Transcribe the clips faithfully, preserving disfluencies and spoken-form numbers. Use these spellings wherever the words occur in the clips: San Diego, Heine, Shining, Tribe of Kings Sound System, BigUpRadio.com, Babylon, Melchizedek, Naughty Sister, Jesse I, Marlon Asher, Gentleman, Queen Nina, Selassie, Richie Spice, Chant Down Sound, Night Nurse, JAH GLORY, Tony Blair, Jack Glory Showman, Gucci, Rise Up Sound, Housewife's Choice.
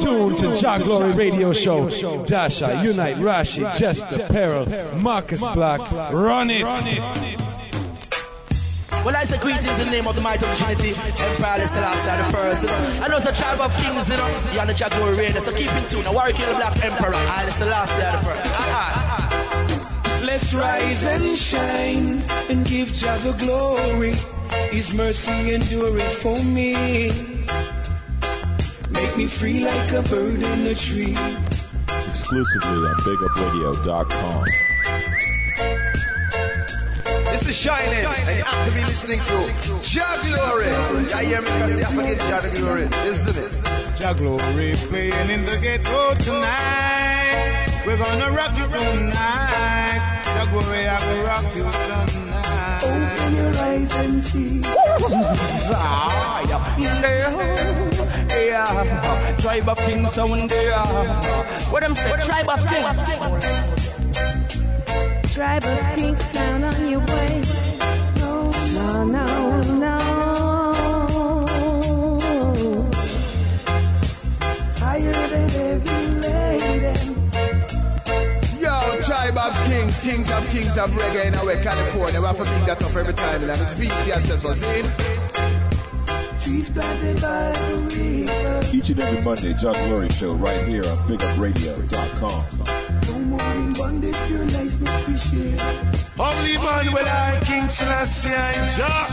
tuned to Jack Glory Radio Show. Dasha, Unite, Rashi, Jester, Peril, Marcus Black. Run it! Well, I say greetings in the name of the mighty opportunity, Empire and Selassie the first, you know. I know it's a tribe of kings, you know. You're on the Jack Glory Radio, so keep it tuned. Warrior Black Emperor, and Selassie the first. Uh-huh. Let's rise and shine and give Jah the glory. His mercy enduring for me. Make me free like a bird in a tree. Exclusively on Big Up Radio dot com. This is Shining, and you have to be listening to Jah Glory. I hear me because you have to get Jah Glory. Listen to this. Jah Glory playing in the ghetto tonight. We're gonna rock you tonight. Jah Glory, I will rock you tonight. Open your eyes and see. Yeah, Tribe of Kings Sound there. What am I saying? Tribe of Kings. Tribe of Kings Sound on your way. No, no, no, no. Tired and heavy laden. Yo, Tribe of Kings, Kings of Kings of Reggae in our California. We have to pick that up every time. And it's V C S S, what's in? Trees planted by the river. Each and every Monday, Jack Glory Show right here on Big Up Radio dot com. No more in bondage, your life's not appreciated. Only man will I, King Selassie and Jah,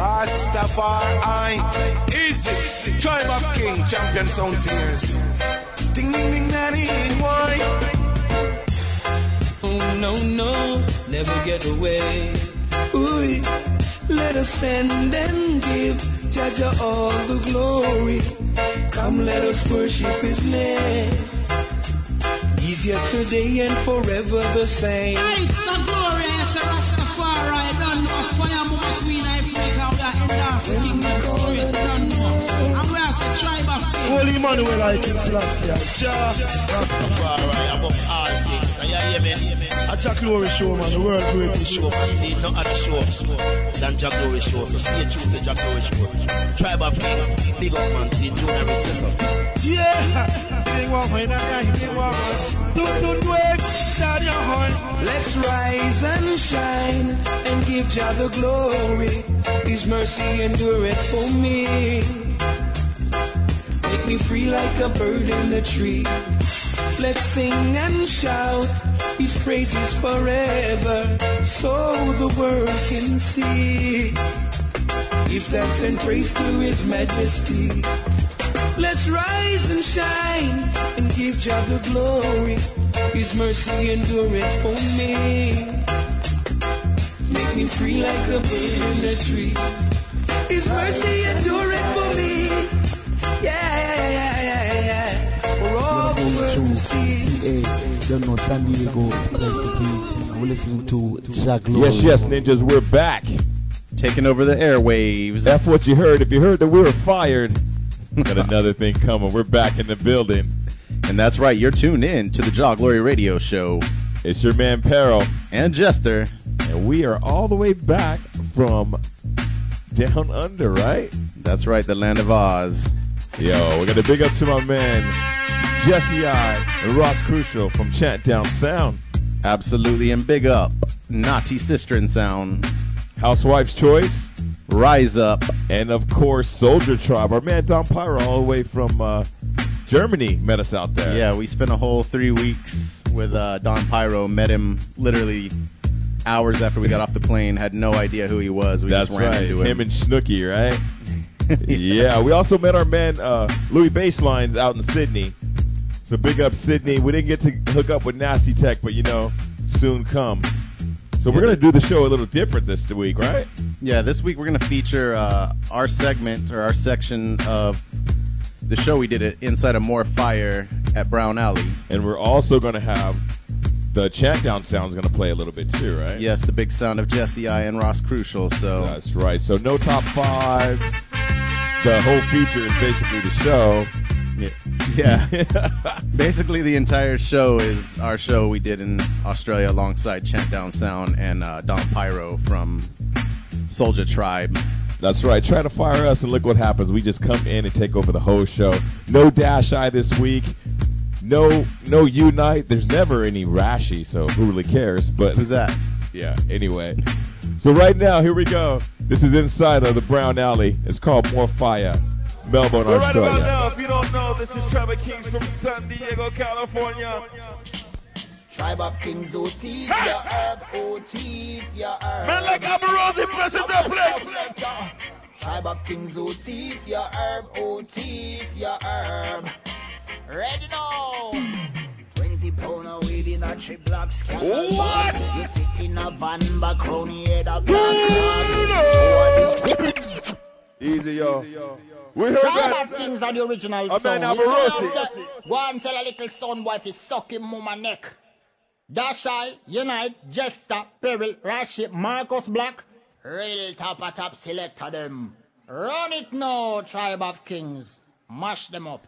Rastafari. Easy, Tribe of King, champion sound fears. Ding ding ding daddy, why? Oh no no, never get away. Ooh, let us stand and give Jah all the glory. Come let us worship his name. He's yesterday and forever the same. Hey, it's a glory, it's a Rastafari. I don't know if I am between Africa or the Endorse Kingdom Street. I don't know. And we are the Tribe of Kings. Holy Manuel, I King Selassie. Jah, Rastafari, above all things. Are you hear me? A Jack Glory Showman, the world greatest show. See, no other show than Jack Glory Show. So stay tuned to Jack Glory Show. Tribe of Kings, big up man, see, June every season. Yeah! Big up man, big up man. Don't do it, start your horn. Let's rise and shine and give Jah the glory. His mercy endureth for me. Make me free like a bird in the tree. Let's sing and shout his praises forever, so the world can see. Give thanks and praise to his majesty. Let's rise and shine and give Jah the glory. His mercy endureth for me. Make me free like a bird in a tree. His mercy endureth for me. Yeah, yeah, yeah, yeah. Know San Diego is the place to be. We're listening to Jack Glory. Yes, yes, ninjas, we're back. Taking over the airwaves. That's what you heard. If you heard that we were fired, got another thing coming. We're back in the building. And that's right, you're tuned in to the Jack Glory Radio Show. It's your man Peril and Jester. And we are all the way back from down under, right? That's right, the land of Oz. Yo, we got a big up to my man Jesse I and Ross Crucial from Chant Down Sound. Absolutely, and big up Naughty Sister in Sound, Housewife's Choice, Rise Up, and of course Soldier Tribe. Our man Don Pyro all the way from uh, Germany met us out there. Yeah, we spent a whole three weeks with uh, Don Pyro. Met him literally hours after we got off the plane. Had no idea who he was. We That's just ran right. into him. Him and Snooki, right? Yeah, we also met our man uh, Louis Baselines out in Sydney. So big up Sydney. We didn't get to hook up with Nasty Tech, but you know, soon come. So we're gonna do the show a little different this week, right? Yeah, this week we're gonna feature uh, our segment or our section of the show we did it inside of More Fire at Brown Alley. And we're also gonna have the Chant Down Sound's gonna play a little bit too, right? Yes, the big sound of Jesse I and Ross Crucial. So that's right. So no top fives. The whole feature is basically the show. Yeah. yeah. Basically, the entire show is our show we did in Australia alongside Chant Down Sound and uh, Don Pyro from Soldier Tribe. That's right. Try to fire us, and look what happens. We just come in and take over the whole show. No Dash I this week. No, no Unite. There's never any Rashi, so who really cares? But who's that? Yeah. Anyway, so right now, here we go. This is inside of the Brown Alley. It's called More Fire. Melbourne, Australia. Right about now, if you don't know, this is Trevor Kings from San Diego, California. Tribe of Kings, O teeth, hey! Your herb, O teeth, your herb. Man like Amarosi, impressive that place. Tribe of Kings, O teeth, your herb, O teeth, your herb. Ready now. twenty pounder within a trip block scandal. What? You sit in a van back round here, the black. Easy, yo. Easy, yo. We heard Tribe of Kings are the original oh, song. Man, Amarosi. Go and tell a little son wife is sucking mama neck. Dashai, Unite, Jester, Peril, Rashi, Marcus Black, real top-a-top selector them. Run it now, Tribe of Kings. Mash them up.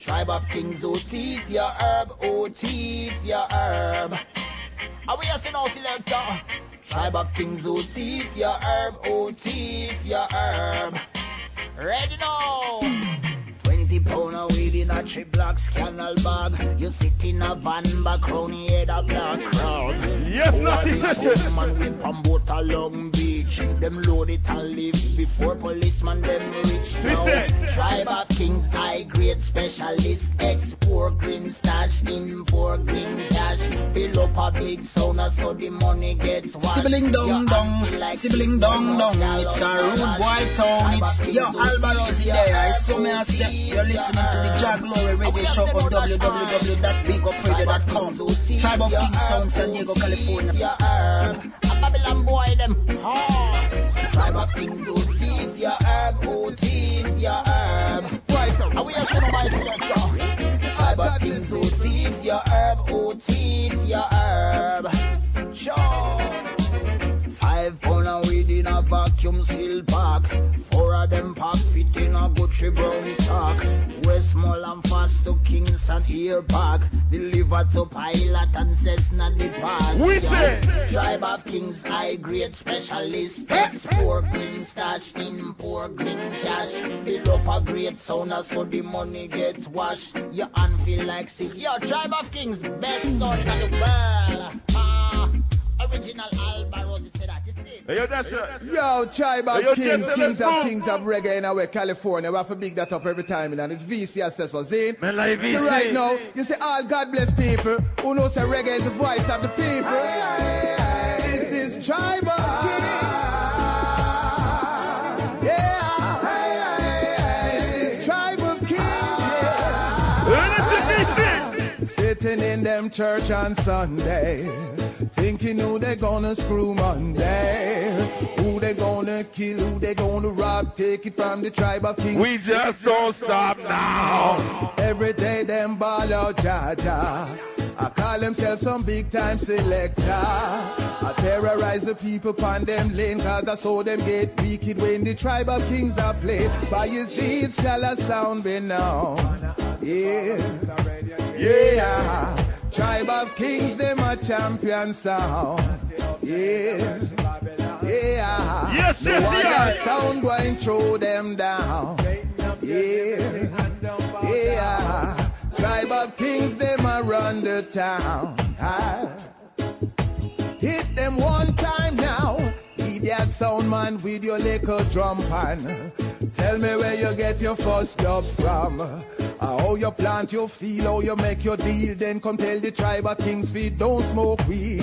Tribe of Kings, O thief, your herb, O thief, your herb. Are we asking now, selector? Tribe of Kings, O thief, your herb, O thief, your herb. Ready now. twenty pounder within a trip block scandal bag. You sit in a van back round here, the black crowd. Yes, Naughty Sister. Man whip on boat a Long Beach. Them load it and leave before policeman them reach now. Tribe of Kings, high grade specialist. Export green stash, import green cash. Fill up a big sauna so the money gets washed. Sibling dong dong, like sibling dong dong. It's a rude boy town. It's your Albaros there. I saw me accept. You're listening to the Jack Glory Radio Show on w w w dot big up radio dot com. Tribe of Kings Sound, San Diego, California. A Babylon boy, them. Tribe of Kings, O teeth, your herb, O teeth, your herb. Are we asking about selector? Tribe of Kings, O teeth, your herb, O teeth, your herb. Sure. Five pounder within a vacuum seal pack. Four of them pack fit in a Gucci brown sack. We're small and fast to Kingston ear pack. Delivered to pilot and Cessna depart. We say Tribe of Kings, high grade specialist. Export green stash, import green cash. Build up a great sauna so the money gets washed. Your hand feel like sick. Yo, Tribe of Kings, best sound in the world. Ah. Original Albarosi said that. Yo, that's right. Yo, Tribe of Kings, Kings of Kings of Reggae in our California. We have to big that up every time, and it's V C assessors in. So right now, you say all God bless people who knows that reggae is the voice of the people. This is Tribe of Kings. Sitting in them church on Sunday, thinking who they gonna screw Monday, who they gonna kill, who they gonna rob, take it from the Tribe of Kings. We just don't stop now. Every day them ball out Jaja. I call themselves some big time selector. I terrorize the people upon them lane, cause I saw them get wicked when the Tribe of Kings are played. By his deeds shall a sound be known. Yeah, yeah. Tribe of Kings, them a champion sound. Yeah, yeah. Yes, yes, no yes. Sound going throw them down. Yeah, yeah. Tribe of Kings, them a run the town. Ah. Hit them one time now. Idiot sound man with your little drum pan. Tell me where you get your first job from. Uh, how you plant your feel, how you make your deal. Then come tell the Tribe of Kings we don't smoke weed.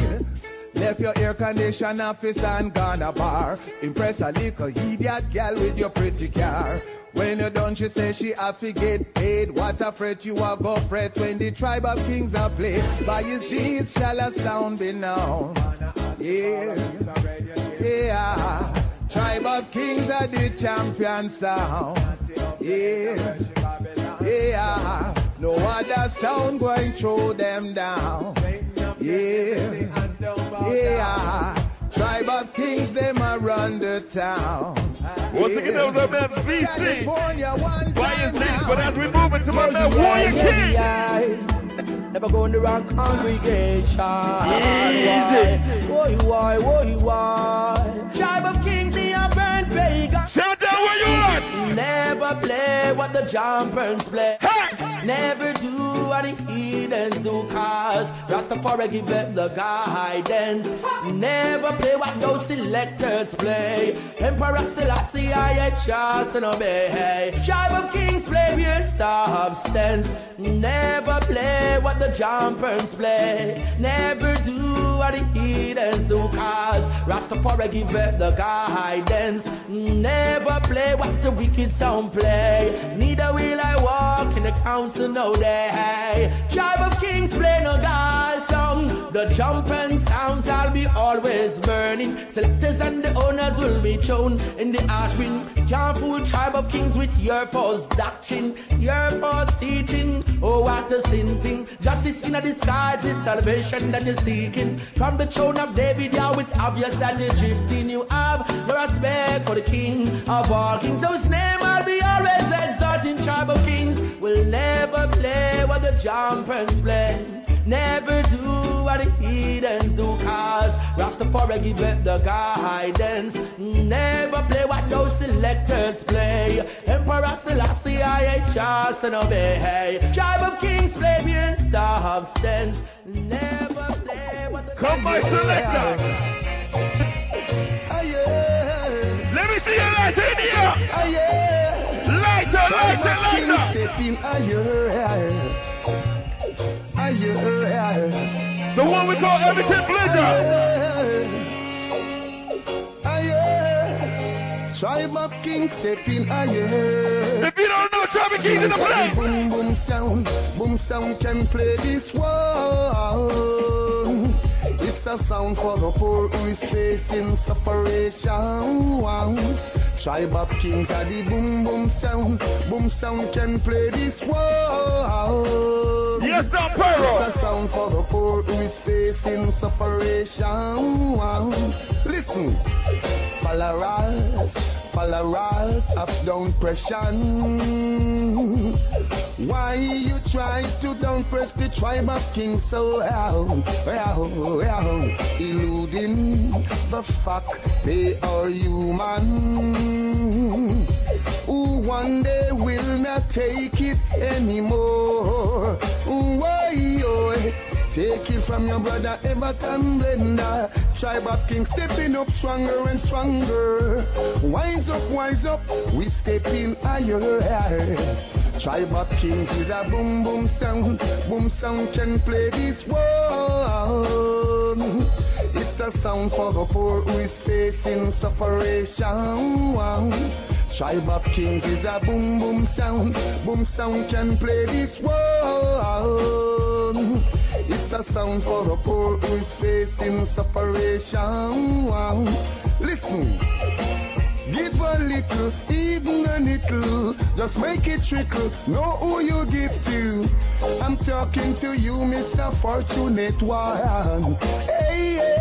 Left your air condition office and gone a bar. Impress a little idiot gal with your pretty car. When you're done, she says she have to get paid. What a fret you have got fret when the Tribe of Kings are played. By his deeds shall a sound be known. Yeah, yeah. Tribe of Kings are the champion sound. Yeah, yeah. No other sound going throw them down. Yeah, yeah. Tribe of Kings, them a run the town. Once again, that was our man V C. By his lead, but as we move into my man Warrior King. Never go in the wrong congregation. Easy. Why, why, why, why? Tribe of Kings, they are burnt, baby. Shout down where you at. Never play what the jumpers play. Hey. Never do what the heathens do, cause Rastafari give up the guidance. Never play what those selectors play. Emperor Selassie I trust and obey. Tribe of Kings play your substance. Never play what the jumpers play. Never do what the heathens do, cause Rastafari give up the guidance. Never play what the wicked sound play. Neither will I walk in the council no day. Tribe of Kings play no God song. The jumping sounds I'll be always burning. Selectors and the owners will be thrown in the ash bin. Can't fool Tribe of Kings with your false doctrine, your false teaching. Oh, what a sin thing. Justice in a disguise, it's salvation that you're seeking. From the throne of David, yeah, it's obvious that you're drifting. You have no respect for the King of all kings. So his name I'll be always exalting. Tribe of Kings will never play what the jumpers play. Never do what the heathens do, cause Rastafari give up the guidance. Never play what those selectors play. Emperor Selassie I trust and obey. Tribe of Kings play your substance. Never play what the come by selectors. Let me see your light in here. Lighter, lighter, lighter. The one we call Everton Blender. Tribe of Kings stepping higher. If you don't know Tribe of Kings in the place, boom boom sound, boom sound can play this one. It's a sound for the poor who is facing separation. Tribe of Kings are the boom boom sound, boom sound can play this one. Yes, Don Pyro. It's a sound for the poor who is facing separation. Listen. Polarise, polarise, up down pressure. Why you try to down press the Tribe of Kings so well, well, well, eluding the fact they are human. Who one day will not take it anymore. Why, oh, take it from your brother Everton Blender. Tribe of Kings stepping up stronger and stronger. Wise up, wise up, we stepping higher. Tribe of Kings is a boom boom sound. Boom sound can play this one. It's a sound for the poor who is facing separation. Tribe of Kings is a boom boom sound. Boom sound can play this one. It's a sound for the poor who is facing separation. Listen. Give a little, even a little, just make it trickle, know who you give to. I'm talking to you, Mister Fortunate One. Hey, hey,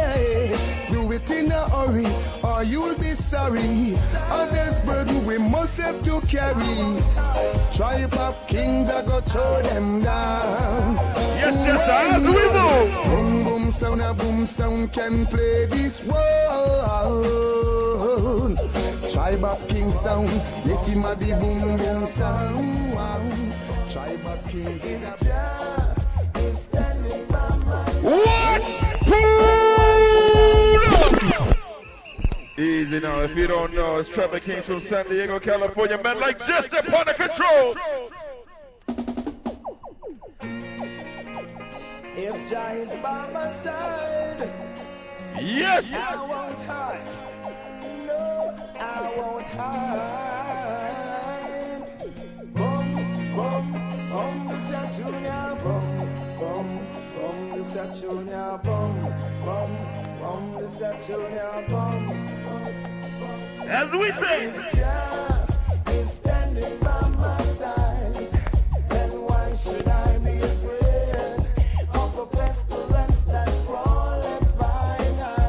hey, do it in a hurry, or you'll be sorry. Others' burden we must have to carry. Tribe of Kings, I go throw them down. Yes, yes, I do it. Boom, boom, sound, a boom, sound can play this world. Tribe of Kings sound, this is my boom boom sound. Tribe of Kings is a jar, is standing by my what? Easy now, if you don't know, it's Trevor Kings from San Diego, California, man, like just upon the control. If Jah is by my side, yes, I won't hide. I won't hide. Bum, bum, bum, this a junior bum. Bum, bum, this a junior bum. Bum, bum, this a junior bum. Bum, as we say, Jah is standing by my side. Then why should I be afraid of the pestilence that crawleth by night?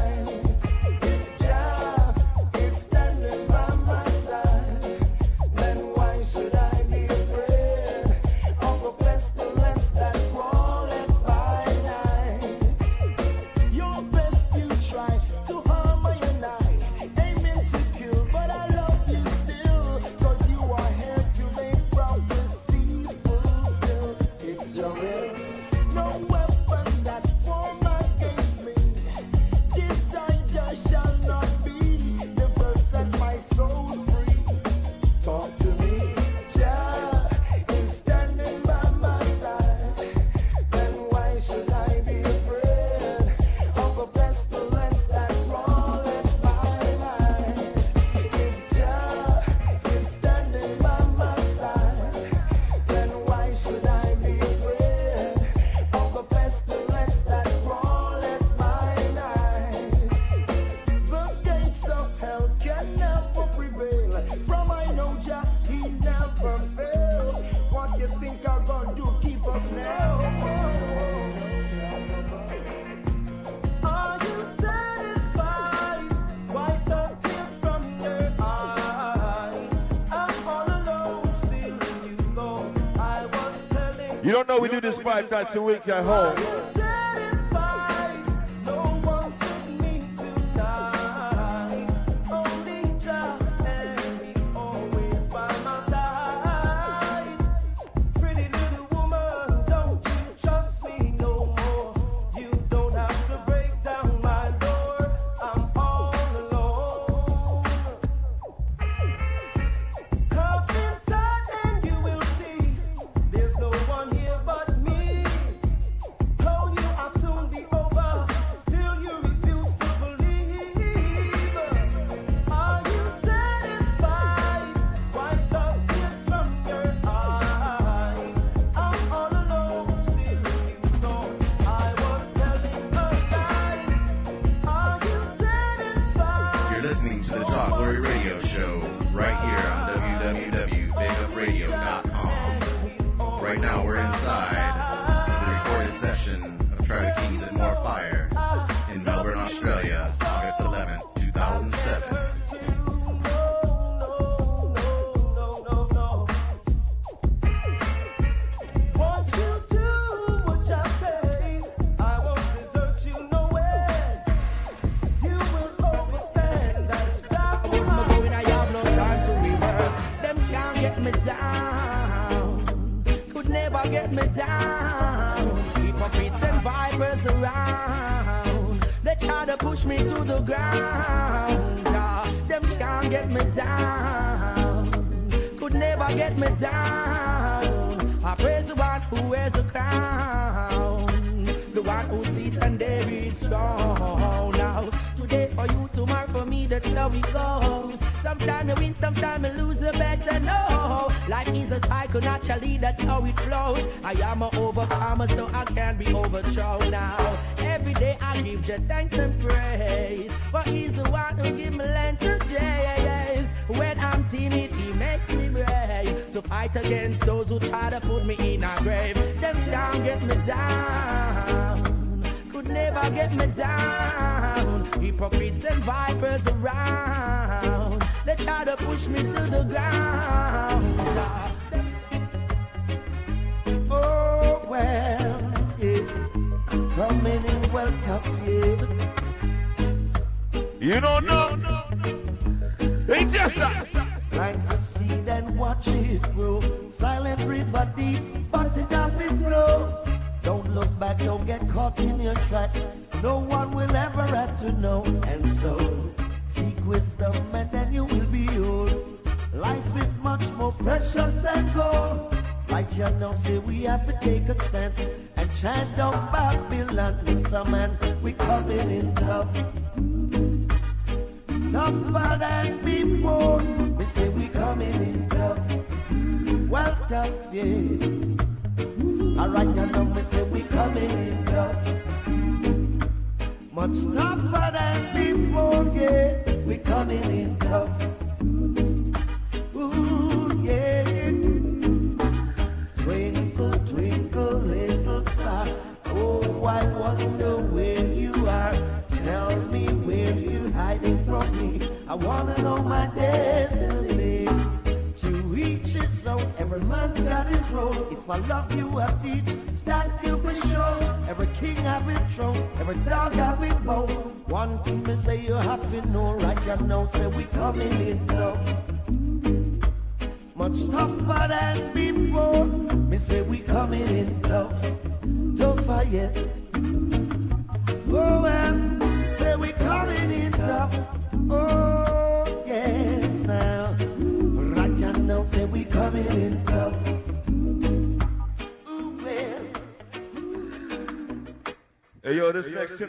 think I'm going to keep up now. Are you satisfied? Wipe the tears from your eyes. I'm all alone, still you know I was telling you. You don't know we do this five times a week at home.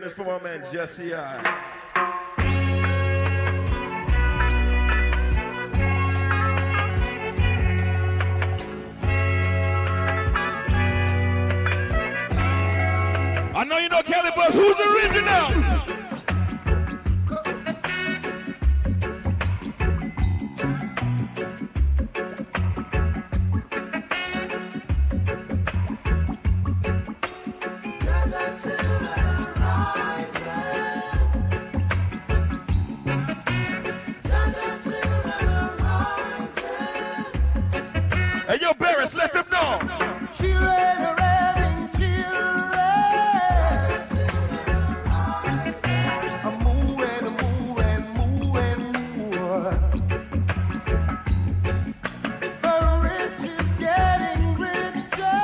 This for my man Jesse I. I know you know Kelly Bus. Who's the original? Hey, yo, Barris, let them know. Children, reverend children. I'm moving, moving, moving, moving. The rich is getting richer.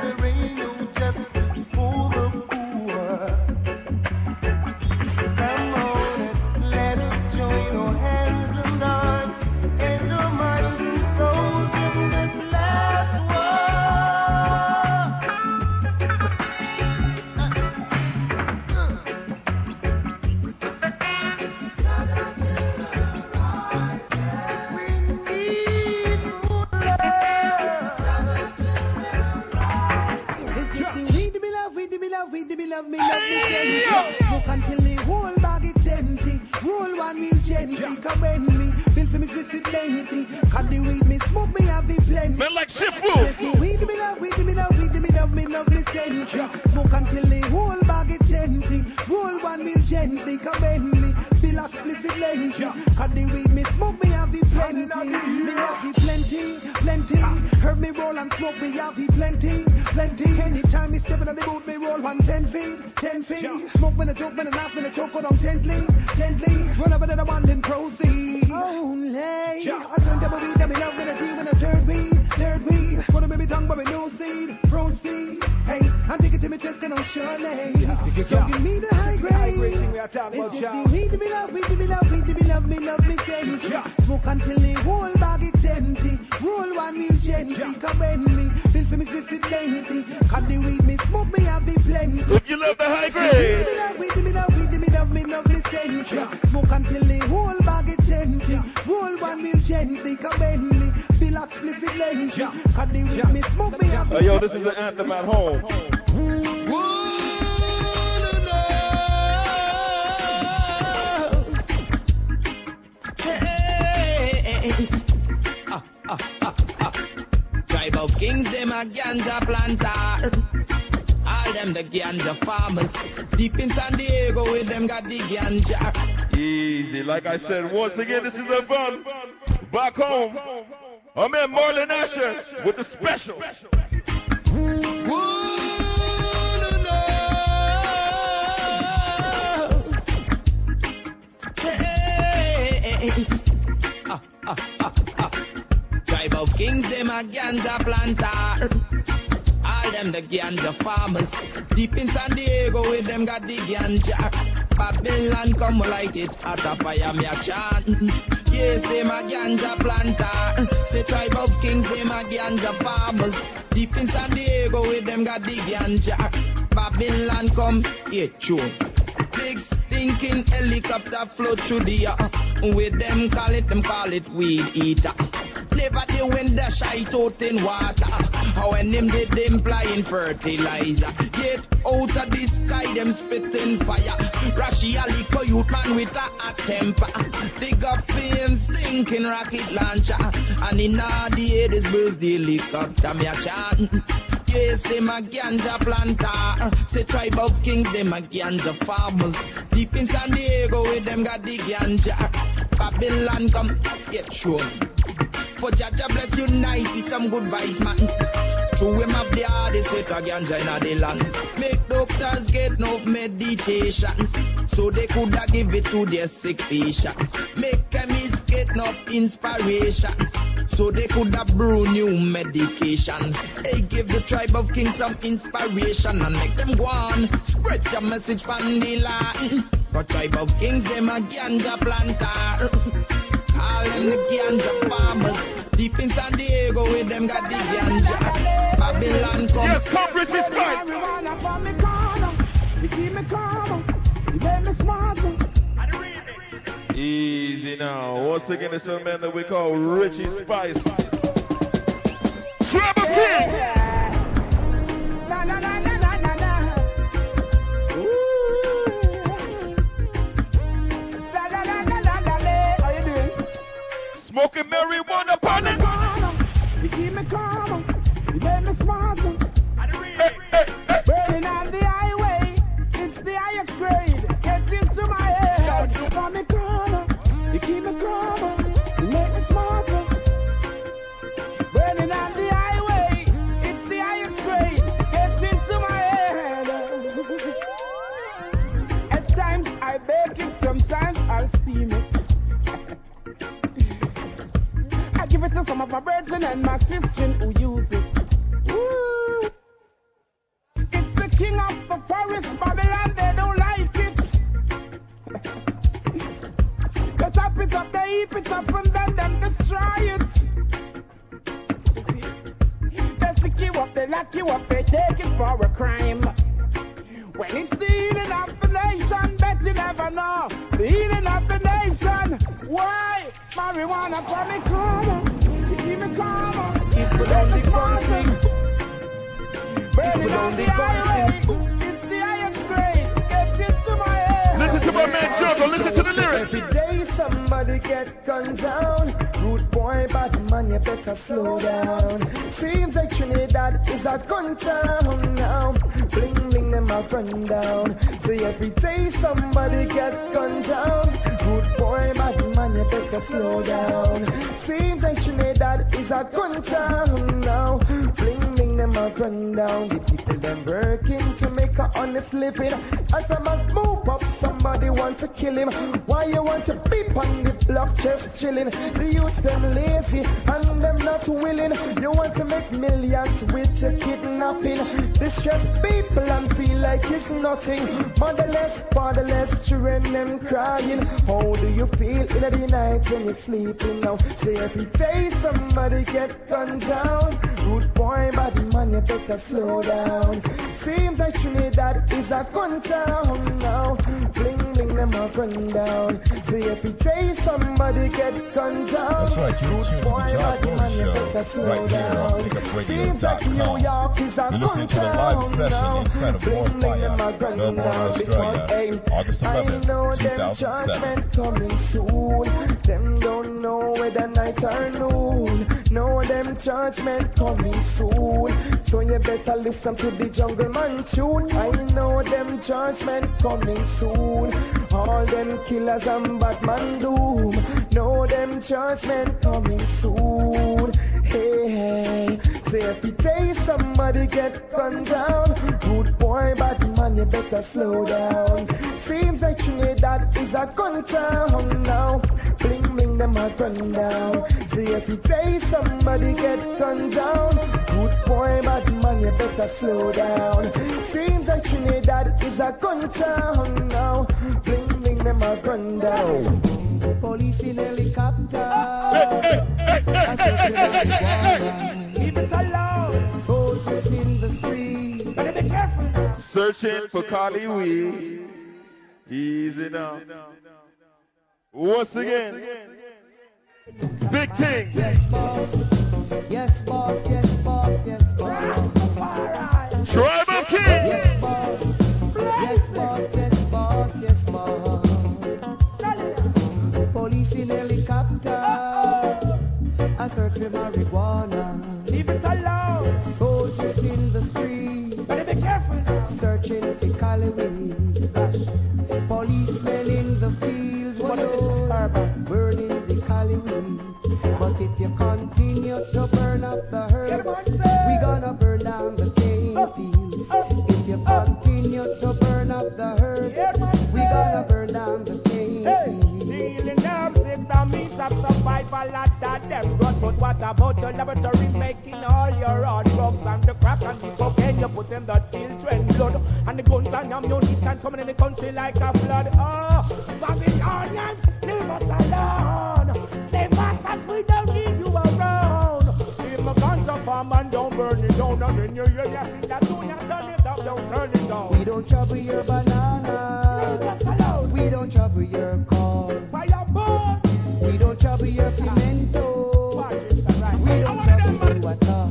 There ain't no justice for the poor. Come on, let us join our hands and arms. Love me, love me, Jenny. Look until the whole bag is empty. Roll one meal, Jenny. Come bend me. Feel for me, swift it plenty. Cut the weed, me smoke me, have it plenty. Men like ship food. Weed me, love, weed me, love, weed me, love me, love me, Jenny. Smoke until the whole bag is empty. Roll one meal, Jenny. Come bend me. Feel a spliff it plenty. Cut the weed, me smoke me, have it plenty. Me have it plenty, plenty. Heard me roll and smoke me, have it plenty, plenty. Anytime me stepping on the boat, me roll one ten feet, ten feet. Smoke when I joke, when I laugh, when I choke, hold on gently, gently. Run up another one and proceed. Only I turn double weed, I me love when I see when I third weed, third weed. Put a baby tongue, but me no seed, proceed. Hey, I'm taking to me chest and I'm sure lay. So give me the high grade. It's just the weed, me love, weed, me love, weed, me love, me love, me gently. Smoke until the whole bag is empty. Roll one meal gently, come in me. Feel for me swift it dainty. Cut the weed, me smoke me, have the plenty. Look, you love the high grade. Weed, me love, weed, me love, me love, me gently. Smoke until the whole bag is empty. Roll one meal gently, come in me. Feel like spliff it dainty. Cut the weed, me smoke me, have the plenty. Yo, this is an anthem at home. Ah, ah, ah, ah. Tribe of Kings, them a ganja planter. All them the ganja farmers. Deep in San Diego with them got the ganja. Easy, like I said, once again, this is the fun. Back home, I'm in Marlon Asher with the special. Ah, ah, ah, ah. Tribe of Kings, them a ganja planter. All them the ganja farmers. Deep in San Diego with them got the ganja. Babylon come light it at a fire me a chant. Yes, them a ganja planter. Say Tribe of Kings, them a ganja farmers. Deep in San Diego with them got the ganja. Babylon come, yeah, true. Big stinking helicopter float through the air. With them call it, them call it weed eater. Never they win the shite out in water. How when them did them plying fertilizer. Get out of the sky, them spitting fire. Rashi a liquor youth man with a hot temper. Dig up fame, stinking rocket launcher. And in all the air, this burst the helicopter, me a chant. Yes, them a ganja planter. Say Tribe of Kings, them a ganja farmers. Deep in San Diego with them got the ganja. Babylon come get thrown. For Jaja bless unite with some good vice man. Through him up the hardest set of ganja in the land. Make doctors get no meditation, so they coulda give it to their sick patient. Make chemists get no inspiration, so they could have brew new medication. Hey, give the Tribe of Kings some inspiration and make them go on. Spread your message from the land. The Tribe of Kings, them a ganja planter. All them the ganja farmers. Deep in San Diego with them got the ganja. Babylon come. Yes, come, Richie Spice. Easy now. Once again, it's a man that we call Richie Spice. Trevor Kings! Na na na na na na na. Ooh. La la la la la la la. How you doing? Smoking marijuana, partner. You keep me calm. You make me smart. Hey, hey, hey. Burning on the highway. It's the highest grade. Gets into my head. You keep me calm, you make me smile. some of my brethren and my sister who use it. Ooh. It's the king of the forest, Babylon, they don't like it. They chop it up, they heap it up, and then them destroy it. They stick you up, they lock you up, they take it for a crime. When it's the healing of the nation, bet you never know. The healing of the nation, why? Marijuana for me karma, you give me karma. It's put on the bunting, it's put on the bunting. It's the highest grade, get it to my head. Listen to my man Juggle, listen to the lyrics. Every day somebody get gunned down. Rude boy, bad man, you better slow down. Seems like Trinidad is a gun town now. Bling bling them a run down. Say every day somebody get gunned down. Rude boy, bad man, you better slow down. Seems like Trinidad is a gun town now. Bling bling them a run down. The people them working to make a honest living. As a man move up, somebody want to kill him. Why you want to beep on the block just chilling? The youth them lazy and them not willing. You want to make millions with your kidnapping. Distress people and feel like it's nothing. Motherless, fatherless children them crying. How do you feel in the night when you're sleeping now? Say every day somebody get gunned down. Rude boy, bad man, you better slow down. Seems like Trinidad is a gun town now. Bling bling them a run down. Say every day somebody get gunned down. That's right, you're listening to the Jack Glory Show right here on Big Up Radio dot com. You're listening to the live session inside of More Fire, Melbourne, Australia, August eleventh, two thousand seven. Them don't know whether night or noon. Know them judgment coming soon. So you better listen to the Jungle Man tune. I know them judgment coming soon. All them killers and Batman doom. Know them judgment coming soon. Hey, hey. Say every day somebody get gunned down. Rude boy, bad man, you better slow down. Seems like Trinidad is a gun town now. Bling bling them a run down. Say every day somebody get gunned down. Rude boy, bad man, you better slow down. Seems like Trinidad is a gun town now. Bling bling them a run down. Police in helicopter. Keep it alone. Soldiers in the street. Better be careful. Searching for Cali weed. Easy now. Once again. Big King. Yes, boss. Yes, boss. Yes, boss. Yes, boss. Tribe of Kings. Yes, boss. Yes, boss. Yes, boss. Yes, boss. In helicopter, I search for marijuana. Leave it alone. Soldiers in the streets, better be careful. Searching for Cali weed. Policemen in the fields, alone, burning the Cali weed. But if you continue to burn up the herbs, we gonna burn down the cane fields. If you continue to burn up the herbs, we gonna burn down the cane fields. Survival at that them run, but what about your laboratory making all your own drugs and the crap and the cocaine you put in the children blood and the guns and ammunition coming in the country like a flood. Oh, Babylonians, leave us alone. They must and we don't need you around. Leave my guns up, farm and don't burn it down. And then you hear your feet that do not turn it up, don't turn it down. We don't trouble your banana. Leave us alone. We don't trouble your corn. Fireball. We don't trouble your pimento. We don't trouble you at all.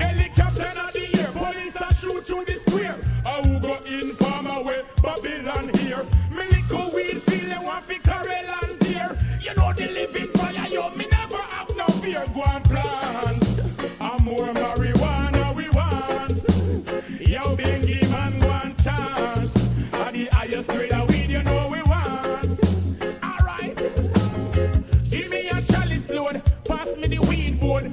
Helicopter of the year, police are shoot through the square. I will go in from away, Babylon here. Milico weed feel and want fi carrel and deer. You know the living fire, yo, me never have no fear. Go and plant, and more marijuana we want. Yo, Bengi man, go and chant. At the highest grade of weed, you know we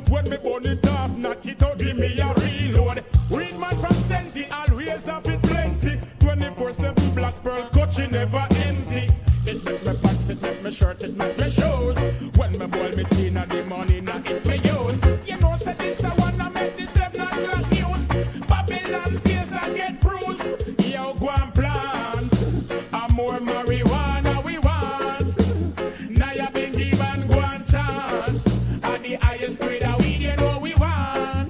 when me burn it off, knock it out, give me a reload. Read man from Senti, always have it plenty. twenty-four seven black pearl, coach, you never empty. It make me pants, it make me shirt, it make me shoes. When and my boil me tea and the money not in my use. You know, say this the one that make this them not black news. Babylon fears and get bruised. Yo, go and plant and more marijuana we want. Now you been given go and chance and the highest grade of weed you know we want.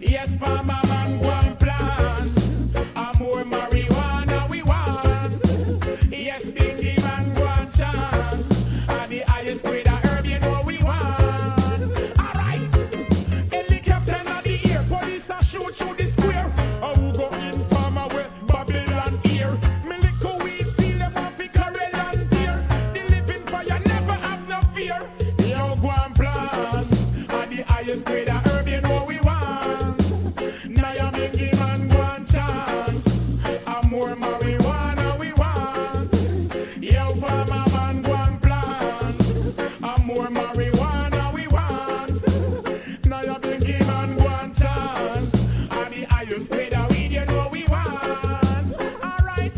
Yes, mama man, go and plant and more marijuana we want. Yes, been given go and chance and the highest grade of herb you know we want. Alright, helicopter on the air, police are shoot through the square. I will go in from away Babylon here. Me little weed seal them off the carrel and tear. The living fire never have no fear. Yo, go and plant and the highest grade of herb you know we want. Now you been given go and chance and more marijuana we want. Yo, farmer man, go and plant and more marijuana we want. Now you been given go and chance and the highest grade of weed you know we want. Alright,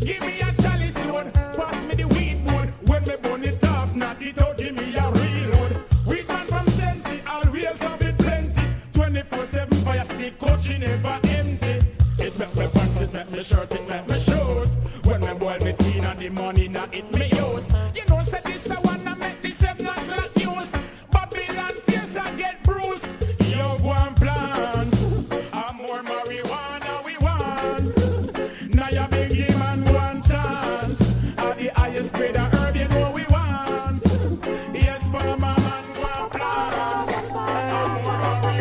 give me a chalice load, pass me the weed wood. When me burn it off, knock it out, give me a reload. Weed man from Senti, always have it plenty. Twenty-four seven fire stick, coach she never empty. It make me pants, it make me shirt, it make me shoes. When me boil me tea and the money not it me use. You know, say this the one that make this them not black news. Babylon fears and get bruised. Yo, go and plant and more marijuana we want. Now you big him and go and chance and the highest grade of herb you know we want. Yes, farmer man, go and plant and more marijuana we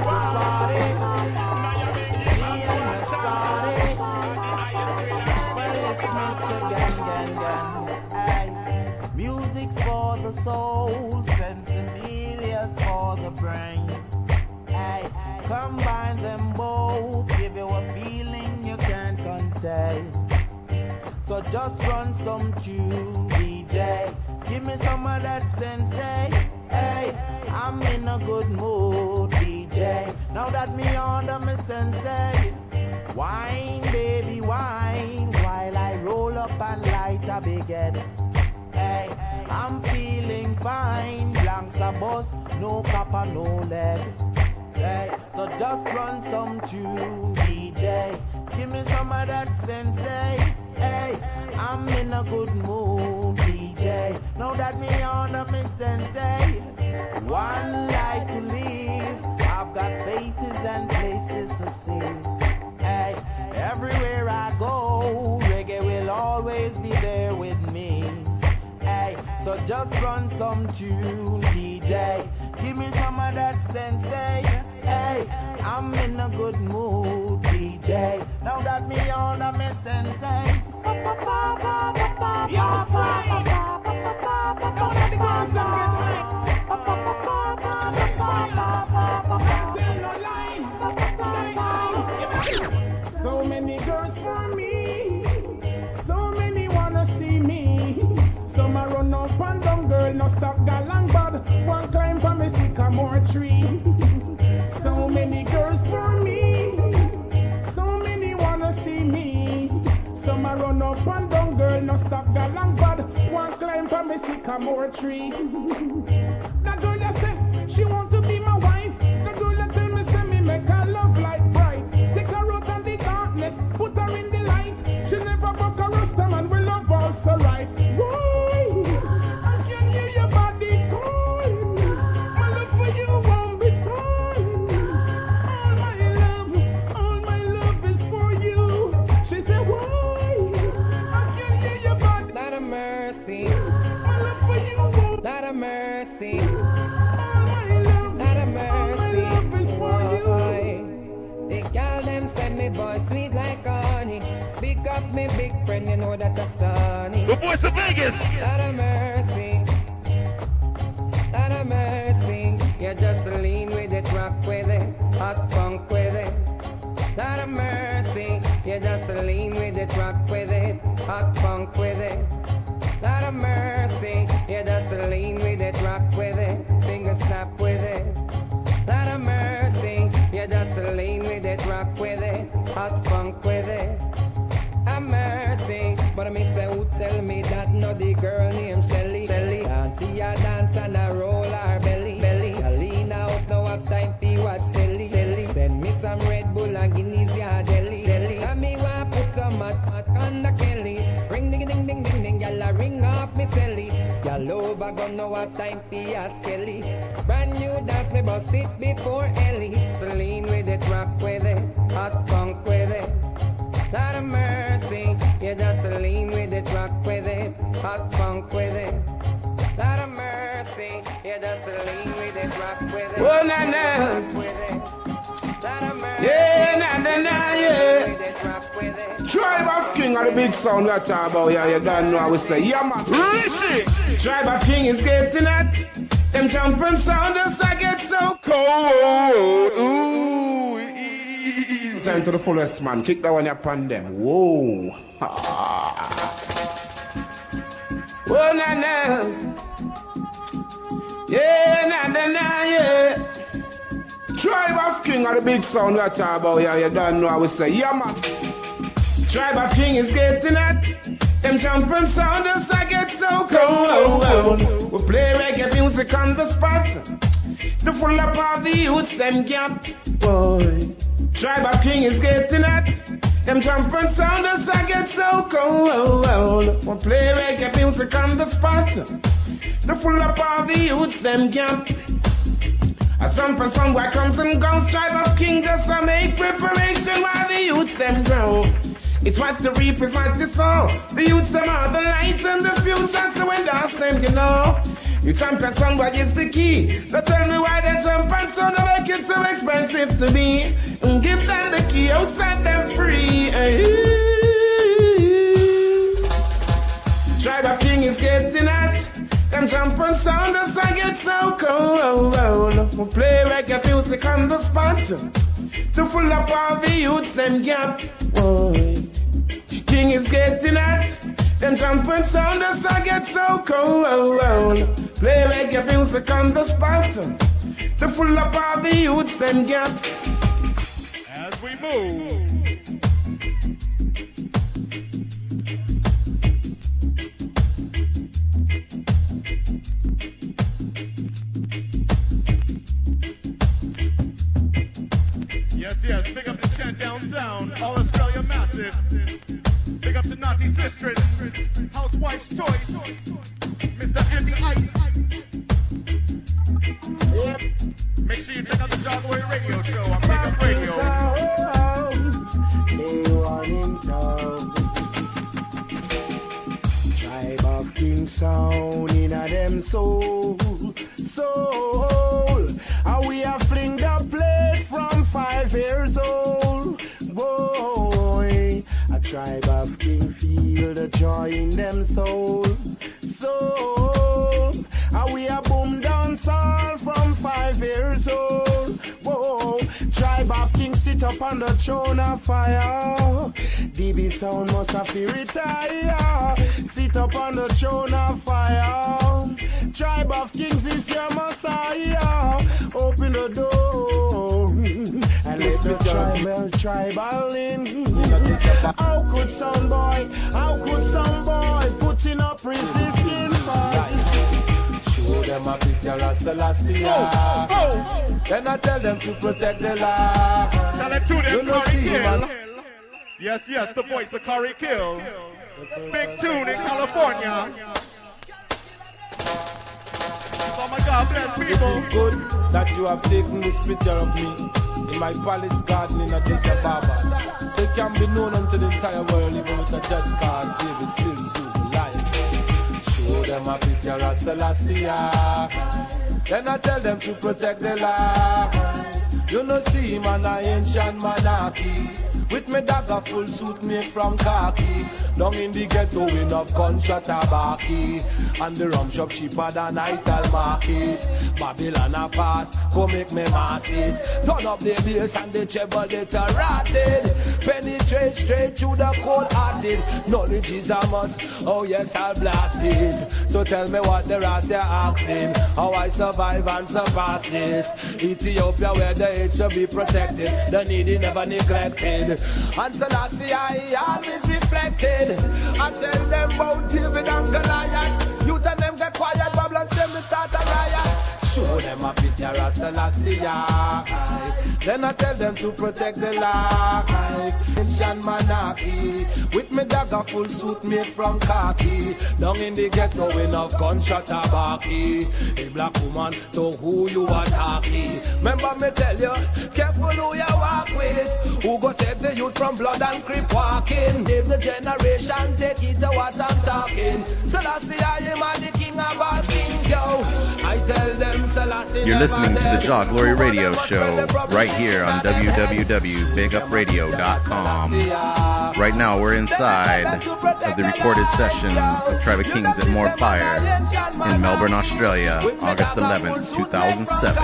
want. Now you big him and go and chance and the highest grade of herb you know we want. Music's for the soul, sensibilia's for the brain. Ay, combine them both, give you a feeling you can't contain. So just run some tune, D J. Give me some of that sensei. Hey, I'm in a good mood, D J. Now that me under me sensei. Wine, baby, wine, while I roll up and light a big head. Hey, I'm feeling fine, blanks a bus, no copper, no lead. Hey, so just run some tune, D J. Give me some of that sensei. Hey, I'm in a good mood, D J. Now that me under me sensei. One life to live, I've got faces and places to see. Hey, everywhere I go, reggae will always be there with me. So just run some tune, D J. Give me some of that sensei. Hey, I'm in a good mood, D J. Now that me on a me sensei. You're fine. Now that the girls don't get wet. You're fine. You're fine. So many girls for me. So many wanna see me. Some a run up and down, girl, no stop galang bad. One climb from a sycamore tree. So many girls for me. So many wanna see me. Some a run up and down, girl, no stop galang bad. One climb from a sycamore tree. That girl that said she want to be my wife. The girl that tell me say me make her love light bright. Take her out of the darkness, put her in the light. She never broke a rasta man, we love her so right. Not a mercy, my love, not a mercy. My love is for you. They call them send me boy sweet like honey. Big up me big friend, you know that I sunny. The voice of Vegas. Not a mercy, not a mercy. You just lean with it, rock with it, hot funk with it. Not a mercy, you just lean with it, rock with it, hot funk with it. Not a mercy, yeah, that's a lean with it, rock with it, finger snap with it. Not a mercy, yeah, that's a lean with it, rock with it, hot funk with it. A mercy, but I miss say who tell me that not the girl named Shelly. Shelly, and she all over, got no have time for a skelly. Brand new dance, me bust it before Ellie. The lean with it, rock with it, hot funk with it. Lot of mercy, yeah, just lean with it, rock with it, hot funk with it. Lot of mercy, yeah, just lean with it, rock with it. Oh, na na, yeah, na na na, yeah. Tribe of King are the big sound we are talking about, yeah, you don't know how we say, yeah, man. Richie, Tribe of King is getting it. Them jumping sound as I get so cold. Ooh. Send to the fullest, man. Kick that one up on them. Whoa. Oh, na na. Yeah, na na na, yeah. Tribe of King are the big sound we are talking about. Yeah, you don't know how we say. Yeah, man. Tribe of King is getting it. Them jumping sound as I get so cold. We play reggae music on the spot. The full up of the youths, them gap. Boy. Tribe of King is getting it. Them jumping sound as I get so cold. We play reggae music on the spot. The full up of the youths, them gap. As something somewhere comes and goes. Tribe of King just a make preparation while the youths, them grow. It's what the reap is what the sow. The youths them are the light and the future, so when that's them, you know. You jump at somebody is the key. Don't tell me why they jump and so they make it so expensive to me. And give them the key, oh set them free. Tribe of King is getting at. Them jump on sound as I get so cold. We play reggae music on the spot. To full up all the youths, them gap. King is getting at. Them jump on sound as I get so cold. Play reggae music on the spot. To full up all the youths, them gap. As we move. Yes, yes, big up to Chant Down Sound, all Australia massive. Big up to Naughty Sister, Housewife's Choice, Mister Andy Ice. Yep. Make sure you check out the Jack Glory Radio Show on BigUp Radio. They want in town. Tribe of King Sound in a them soul, soul. And we are fling the plate from five years old, boy. A tribe of king feel the joy in them soul, soul. And we are boom dance all from five years old, whoa. Tribe of king sit up on the throne of fire. D B sound must have to retire. Sit up on the throne of fire. Tribe of Kings is your Messiah. Open the door and let the tribal tribal in. How could some boy, how could some boy putting up resistance fight? Show them a picture of Selassie. Oh, oh. Then I tell them to protect the land. Tell them to them, you sorry, kill. Yes, yes, the voice of Kari Kill. Big tune in California. Oh my God, bless people. It is good that you have taken this picture of me in my palace garden in Addis Ababa, so it can be known unto the entire world, even with a just card, David still stood alive. Show them a picture of Selassie. Then I tell them to protect the land. You know, see him an ancient monarchy. With me dagger full suit made from khaki. Down in the ghetto in of Contra Tabaki. And the rum shop cheaper than Ital Market. Babylon a pass, go make me mass it. Turn up the bass and the treble later rotted. Penetrate straight through the cold hearted. Knowledge is a must, oh yes I'll blast it. So tell me what the Rastia asking. How I survive and surpass this. Ethiopia where the age should be protected. The needy never neglected. And Selassie I always reflected. I tell them about David and Goliath. You tell them get quiet, Babylon say me start a riot. Show them my picture of Selassie. Then I tell them to protect the life. Asian monarchy. With me dagger full suit made from khaki. Down in the ghetto enough gunshot tabaki. A black woman, so who you are talking? Remember me tell you, careful who you walk with. Who go save the youth from blood and creep walking? Give the generation, take it to what I'm talking. Selassie, I am the king of all kings, yo. I tell them Selassie. You're listening to the Jack Glory Radio Show right here on w w w dot big up radio dot com. Right now we're inside of the recorded session of Tribe of Kings at More Fire in Melbourne, Australia, August eleventh, two thousand seven.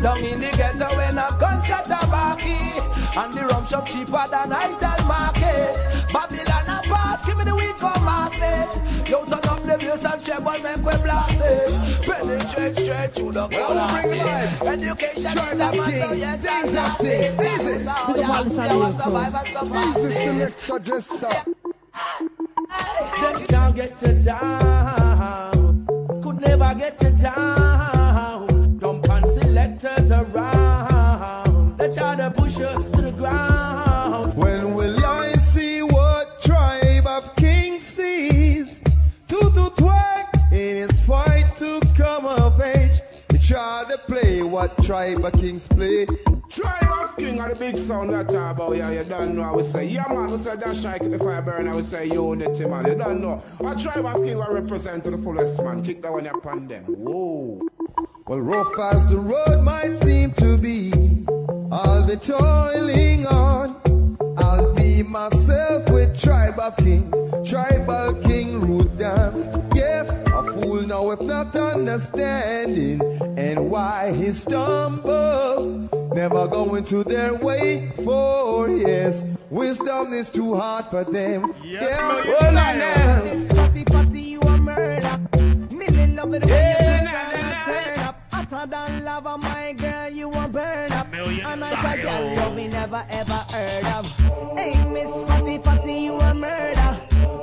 Down in the ghetto when I gunshot a barky. And the rum shop cheaper than Ital Market. Babylon a pass, give me the weak on my set. Yo, turn up the bass and treble, make we blast it. Penetrate straight through the crowd. Education Try is a master, yes, that's not it. Easy. I was surviving some past days. They can't get to town. Could never get to town. Around, they try to push us to the ground. When will I see what Tribe of Kings sees? Two to twang in his fight to come of age. They try to play what Tribe of Kings play. Tribe of King are the big sound that I about, yeah, you don't know. I would say, yeah man, we say that shine kick the fire burn, I would say unity man, you don't know. A Tribe of King will represent to the fullest man, kick that one upon them. Whoa. Well, rough as the road might seem to be, I'll be toiling on. I'll be myself with Tribe of Kings, Tribal King root dance. Yes, a fool now if not understanding, and why he stumbles, never going to their way. For yes, wisdom is too hard for them. Yes, yeah, no, well, I know. This party party, you a murder. Million love it when yeah, you turn nah, nah, nah, nah. Hotter than lava, my girl, you won't burn up. Million and I tell you, we never ever heard of. Hey, Miss Fatty Fatty, you a murder.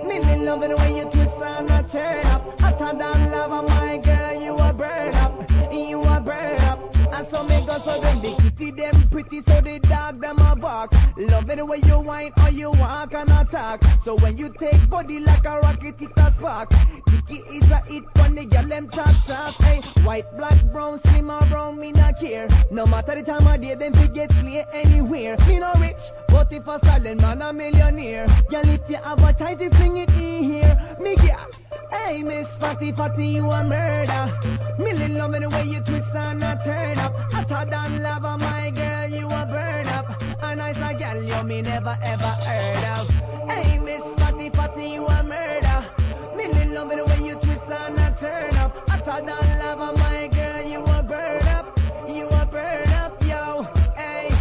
Million love it the way you twist and I turn up. Hotter than lava, my girl, you a burn up. You a burn up. And so me go so them big kitty, them pretty, so they dog them a bark. Love it the way you whine or you walk and attack. So when you take body like a rocket, it a spark. Is a hit when the girl them top chance, hey. White, black, brown, slim or brown, me not care. No matter the time of day, them fi get slay anywhere. Me no rich, but if a silent man a millionaire. Girl, if you advertise, you fling it in here. Me girl, hey, Miss Fatty Fatty, you a murder. Million love in the way you twist and a turn up. Hotter than lava, my girl, you a burn up. And I say, girl, you me never ever heard of. Hey, Miss Fatty Fatty, you a murder. Million love in the way turn up, I thought that lava, my girl, you will burn up, you will burn up, yo, hey.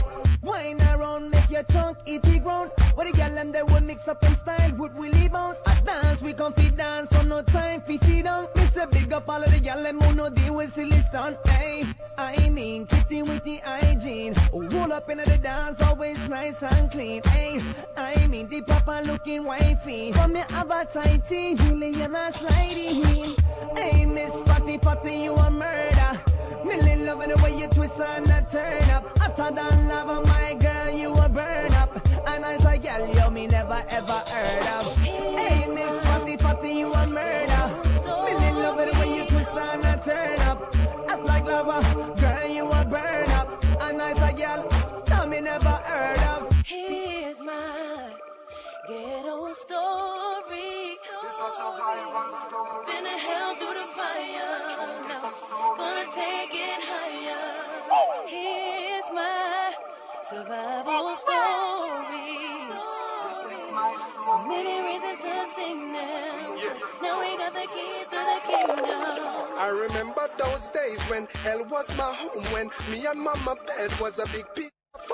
Wine around, make your tongue eat the ground. What the girl and they will mix up in style, would we leave out? I dance, we can feed dance, so no time, fi see down. Miss a big up all of the girl and mono, they will silly stun, hey. I mean, kitty with the hygiene, roll up into the dance, always nice and clean, hey. I mean, the papa looking wifey, from your avatar team, million and sliding. Hey, Miss Fatty Fatty, you a murder. Million love in the way you twist and a turn up. Hotter than lava, my girl, you a burn up. And I say, girl, yo, me never ever heard of. Hey, Miss Fatty Fatty, you a murder. Million love in the way you twist and a turn up. Act like lava, girl, you a burn up. And I say, girl, yo, me never heard of. Here's my ghetto story. Been a hell through the fire. Now gonna take it higher. Here's my survival story. So many reasons to sing now. Now we got the keys to the kingdom. I remember those days when hell was my home, when me and mama bed was a big pig.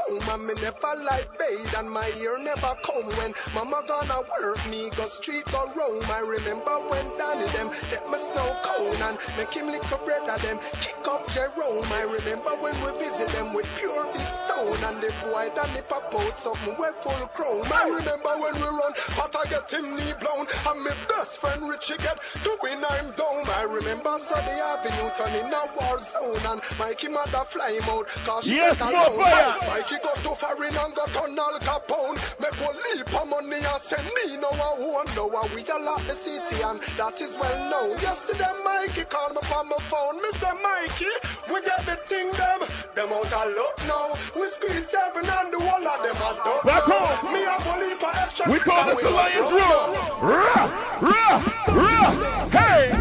home and me never like bathe and my ear never come. When mama gonna work me, go street, go roam. I remember when Danny them take my snow cone and make him lick a bread of them, kick up Jerome. I remember when we visit them with pure big stone and the boy that nip a pot something we're full chrome. I remember when we run, but I get him knee blown and my best friend Richie get doing I'm down. I remember Sunday Avenue turning a war zone and Mikey mother fly him out cause she yes, got alone. Mikey got to foreign and got on Al Capone. Make one leap of money and send me no one. No one we all at the city and that is well known. Yesterday Mikey called me from my phone. Me say Mikey, we get the thing them. Them out of luck now. We squeeze seven and the wall of them are done. Back home. Me a believe for extra. We call this the Lions Roar. Rah, rah, rah. Hey.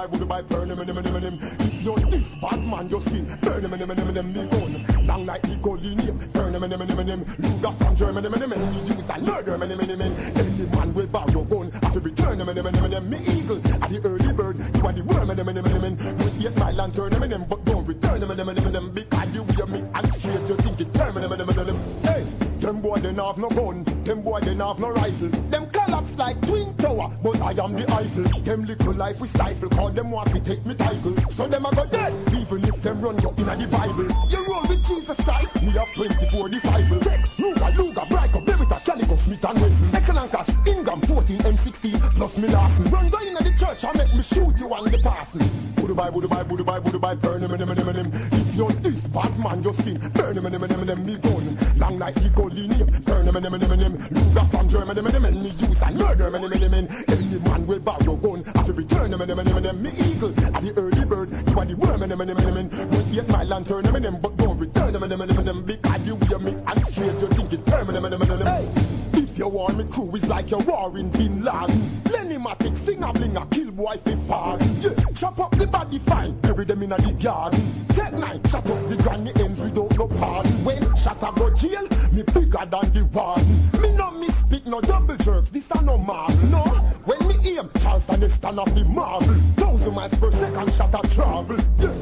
If you're this bad man, your skin. Burn him, him, him, him, him, him. Long like Ecolinium. Burn him, him, him, him, him. Luger from Germany, him, him, him. He use a murder, him, him, him, him. Any man without your gun. After return, him, him, him, him, him. Me eagle, at the early bird. You are the worm, him, him, him, him, him. You eat my lantern, him, him, him. But don't return, him, him, him, him. Because you hear me act straight, you think it turn, him, him, him, him. Hey, them boy, they have no gun. Them boy, they have no rifle. Them collapse like Twin Tower. But I am the idol. Them little life we stifle. Call them walk, we take me title. So them I go dead. Even if them run you in the Bible. You roll with Jesus Christ. Me have twenty-four disciples. Tech, Luga, Luga, Brico, Berita, Calico, Smith and Wesson. Ekelankas, Ingham, fourteen M sixteen, plus me laughing. Run down in the church and make me shoot you on the passing. Budubai, Budubai, Budubai, Budubai, burn him, him, him, him, him. If you're this bad man, your skin, burn him, him, him, him, him, me gun. Long like Ecolinium, burn him, him, him, him, him, him. Luga from Germany, him, him, him, me use and murder, him, him, him, him, him. Any man without your gun, after return, him, him, him, him, him, me eagle, at the early bird, you are the worm, him, him, him, him, him. Don't eat my lantern, him, him, him, but don't return, him, him, him, him, him. Because you hear me act straight, you think it turn, him, him, him, him, him, him. If your army crew is like your war in Bin Laden, Lenny-matic, sing-a-bling-a, kill boy for far. Yeah, chop up the body fine, bury them in a deep garden. Take night, shut up the granny ends without no pardon. When shut up go jail, me bigger than the warden. Me no misspeak, no double jerks, this are no marvel, no. When me aim, Charleston is stand off the marvel. Thousand miles per second, shut up travel, yeah.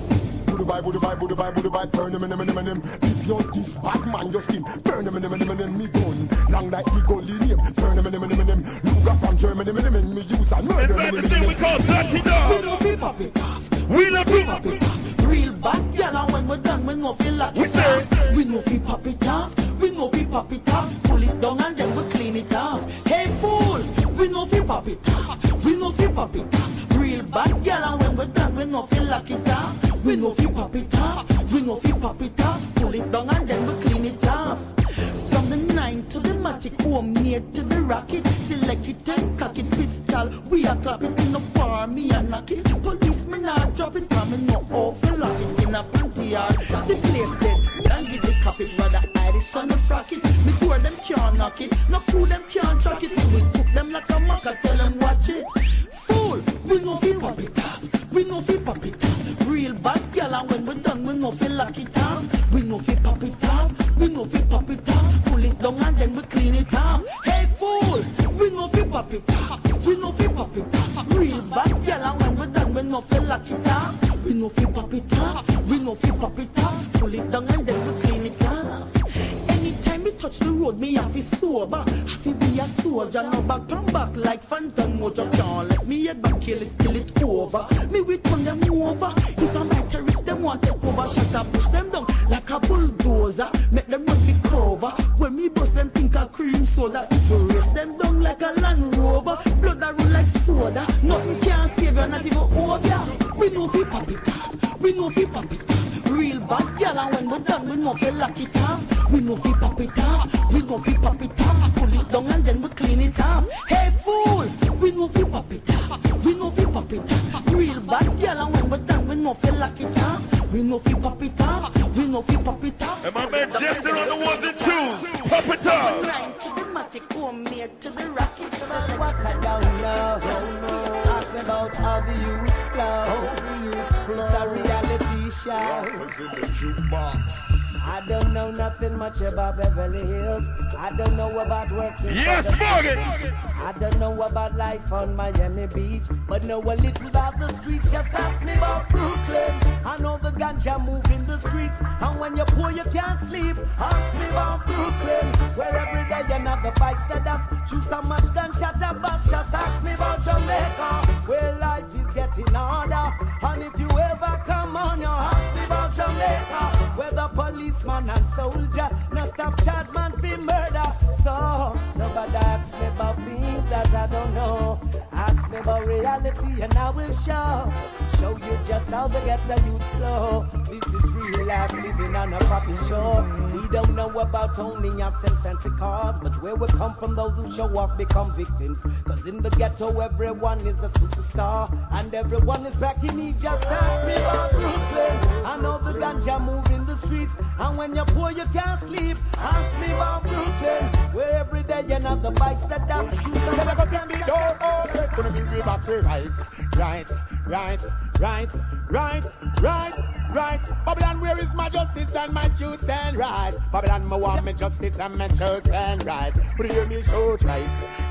Budubai, Budubai, Budubai, Budubai, burn him, him, him, him, him. If you're this bad man, your skin, burn him, him, him, him, him, me gun. Long like Ecolinium, burn him, him, him, him, him. Luger from Germany, him, him, him, me use and murder him, him, him, him. It's everything we call dirty dog. We don't flip up it off. We don't flip up it off. Real bad gal, and when we're done, we no feel like it off. We no flip up it off. We no flip up it off. Pull it down and then we clean it off. Hey fool, we no flip up it off. We no flip up it off. Real bad gal, and when we're done, we no feel like it off. We know if you pop it off, we know if you pop it off, pull it down and then we clean it off. From the nine to the matic, home near to the rocket, select it and cock it, crystal, we are clap it in the farm, me and knock it, policemen are dropping, coming no awful lock it in a panty yard. The place dead, me and give the cop it, rather hide it on the socket, me door them can't knock it, no crew them can't track it, we took them like a mock, I tell them watch it. Fool, we know if you pop it off, we know if you pop it off. Real bad gal, and when we're done, we no feel like it off. We no feel pop it off. We no feel pop it off. Pull it down and then we clean it off. Hey fool, we no feel pop it off. We no feel pop it off. Real bad gal, and when we're done, we no feel like it off. We no feel pop it off. We no feel pop it off. Pull it down and then we clean it off. Anytime we touch the road, me have to sober. Have to be a soldier, no back from back like phantom motor. Can't let me head back kill it till it over. Me we turn them over. If I'm a terrorist, them want to take over. Shut up, push them down like a bulldozer. Make them run for cover. When me bust them, think I cream soda. To race them down like a Land Rover. Blood that run like soda. Nothing can save you, not even over. We know we pop it off. We know we pop it off. Real bad gal, and when we're done, we know we lock it off. We know we pop it off. We know we pop it off. Pull it down and then we clean it off. Hey fool, we know we pop it off. We know we pop it off. Real bad gal, and when we're done, we no feel like it off. We no feel pop it off. We no feel pop it off. And my man Jesse on the ones and twos. Pop it off. Nine to the matic, home made to the rocket. What I don't love, ask about how the youth love. The reality y'all. Rockers in the jukebox. I don't know nothing much about Beverly Hills. I don't know about working. Yes, Morgan! I don't know about life on Miami Beach, but know a little about the streets. Just ask me about Brooklyn. I know the ganja move in the streets, and when you're poor you can't sleep. Ask me about Brooklyn, where every day another fight that us. Shoot so much ganja to bust. Just ask me about Jamaica, where life is getting harder. And if you ever come on, you ask me about Jamaica, where the policeman and soldier no stop charge man for murder. So nobody asks me about things that I don't know. Ask me about reality and I will show. Show you just how the ghetto youth flow. This is real life living on a proper shore. We don't know about owning yachts and fancy cars, but where we come from, those who show off become victims. Cause in the ghetto everyone is a superstar, and everyone is back in need. Just ask me about Brooklyn. I know the ganja move in the streets, and when you're poor you can't sleep. Ask me about Brooklyn, where every day another bikes that down. Gonna be real about free rise. Right, right, right, right, right, right. Babylon, where is my justice and my truth and right? Babylon, my want my justice and my truth and right. But hear me shout right,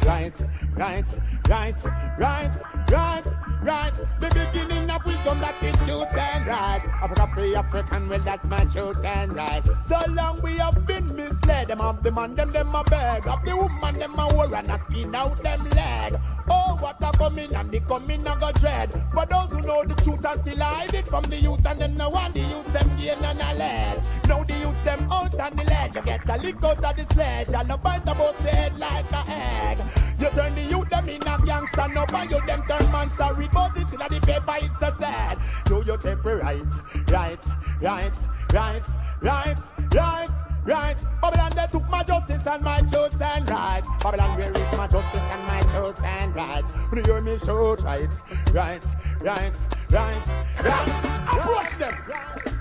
right, right, right, right, right, right. The beginning of wisdom that is truth and right. Africa free, African, well that's my truth and right. So long we have been misled. Them of the man, them them a beg. Of the woman, them a war and a skin out them leg. Oh, what a coming and the coming a go dread. For those who know the truth and still hide it from the youth, and them no one, the youth them gain and a ledge. Now the youth them out on the ledge. You get a lick out of the sledge and a bite about the head like a egg. You turn the youth them in a gangster, no by you them turn monster. Report it till the paper it's a sad. Do you take me right, right, right, right, right, right, right. Babylon, they took my justice and my truth and right. Babylon, where is my justice and my truth and right? Will you hear me shout right, right, right, right, right? Approach them.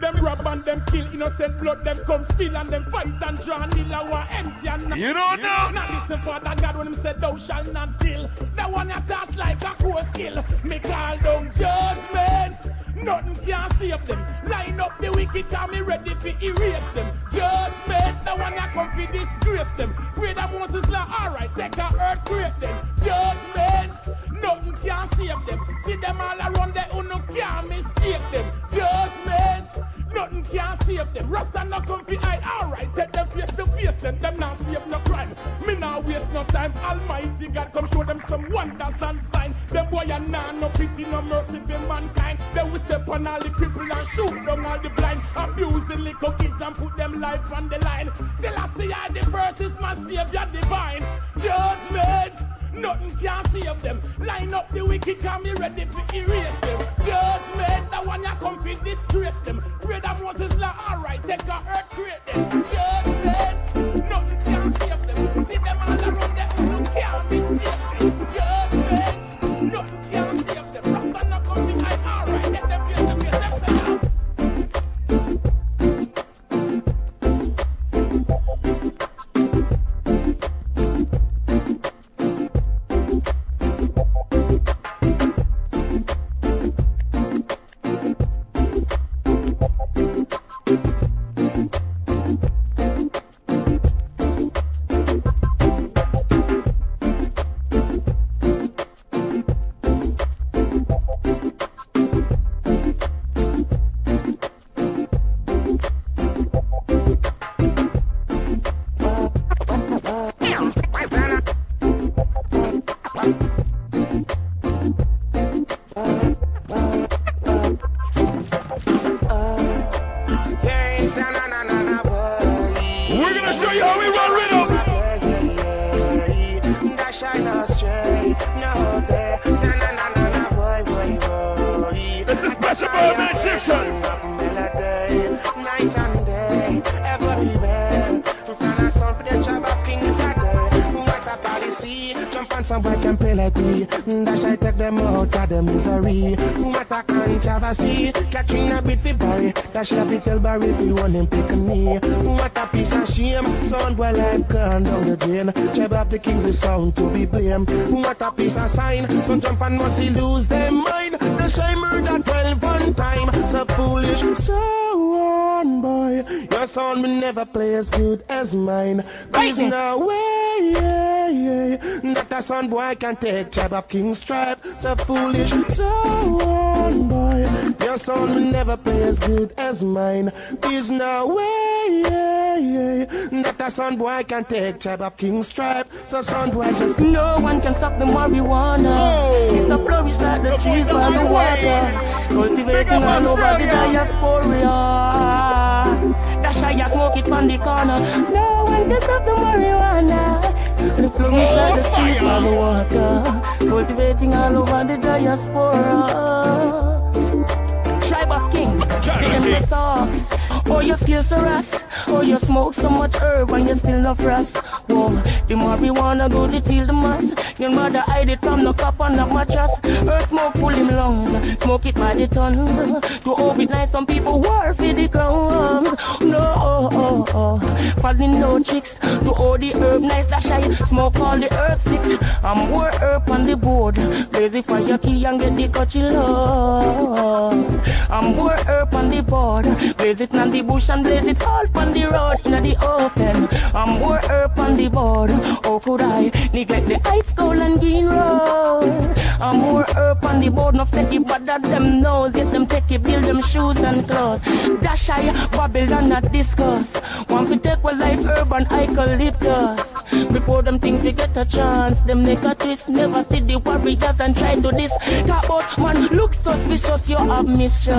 Them rob and them kill innocent blood. Them come steal and them fight and draw nil. Our empty and not. You don't know. Now listen, Father God, when Him said, "Thou shalt not kill." That one attacks like a cool skill. Me call down judgment. Nothing can save them. Line up the wicked and me ready to erase them. Judgment. That one that come to disgrace them. Pray that Moses like, all right, take a earthquake them. Judgment. Nothing can save them. See them all around there who no can mistake them. Judgment. Nothing can save them. Rasta no come to hide. All right, take them face to face them. Them not save no crime. Me not waste no time. Almighty God come show them some wonders and signs. Them boy are not no pity, no mercy for mankind. They will step on all the cripple and shoot down all the blind. Abuse the little kids and put them life on the line. Selassie I, the first is my savior divine. Judgment. Nothing can save them. Line up the wicked and me ready to erase them. Judgment, that one ya come to disgrace them. Pray that Moses like, alright, take a earthquake them. Judgment, nothing can save them. See them all around them, who can't mistake them. Judgment, nothing can save them. Rasta not come to hide, alright, let them face them, face them, face them. somebody can play like me. That I take them out of the misery. Matter controversy, catching a bit for Barry. That shall be tell Barry if you want him pick me. What a piece of shame, sound where life gone down the drain. Tribe of the Kings is sound to be blamed. What a piece of sign, some jump and must lose their mind. The shamer that well one time, so foolish, so boy, your sound will never play as good as mine. There's no way that a sound boy can take Tribe of Kings Tribe. So foolish, sound boy, your sound will never play as good as mine. There's no way that a sound boy can take Tribe of Kings Tribe. So sound boy, just no one can stop the marijuana. It's the flourish like the trees by the water, cultivating all over the diaspora. That's why you smoke it from the corner. No one can stop the marijuana. The flourish like the trees by the water, cultivating all over the diaspora. Tribe of Kings, give them the socks. Oh, your skills are us. Oh, you smoke so much herb and you still not frass. Whoa, the marijuana go to till the mass. Your mother hide it from the cup on the mattress. Her smoke full him lungs, smoke it by the tons. To overnight some people war for the crowns. No, oh, oh, oh, falling no chicks. To all the herb nice that I smoke all the herb sticks. I'm more herb on the board, lazy for your key and get the coachy love. I'm more herb on the board, blaze it on the bush and blaze it all on the road in the open. I'm more herb on the board, oh could I neglect the ice cold and green road. I'm more herb on the board, enough set it but that them nose, get them take it, build them shoes and clothes. Dash I, Babylon not discuss. One could take what life herb and eucalyptus. Before them think they get a chance, them make a twist, never see the warriors and try to this. Talk about man, look suspicious, you have mistrust.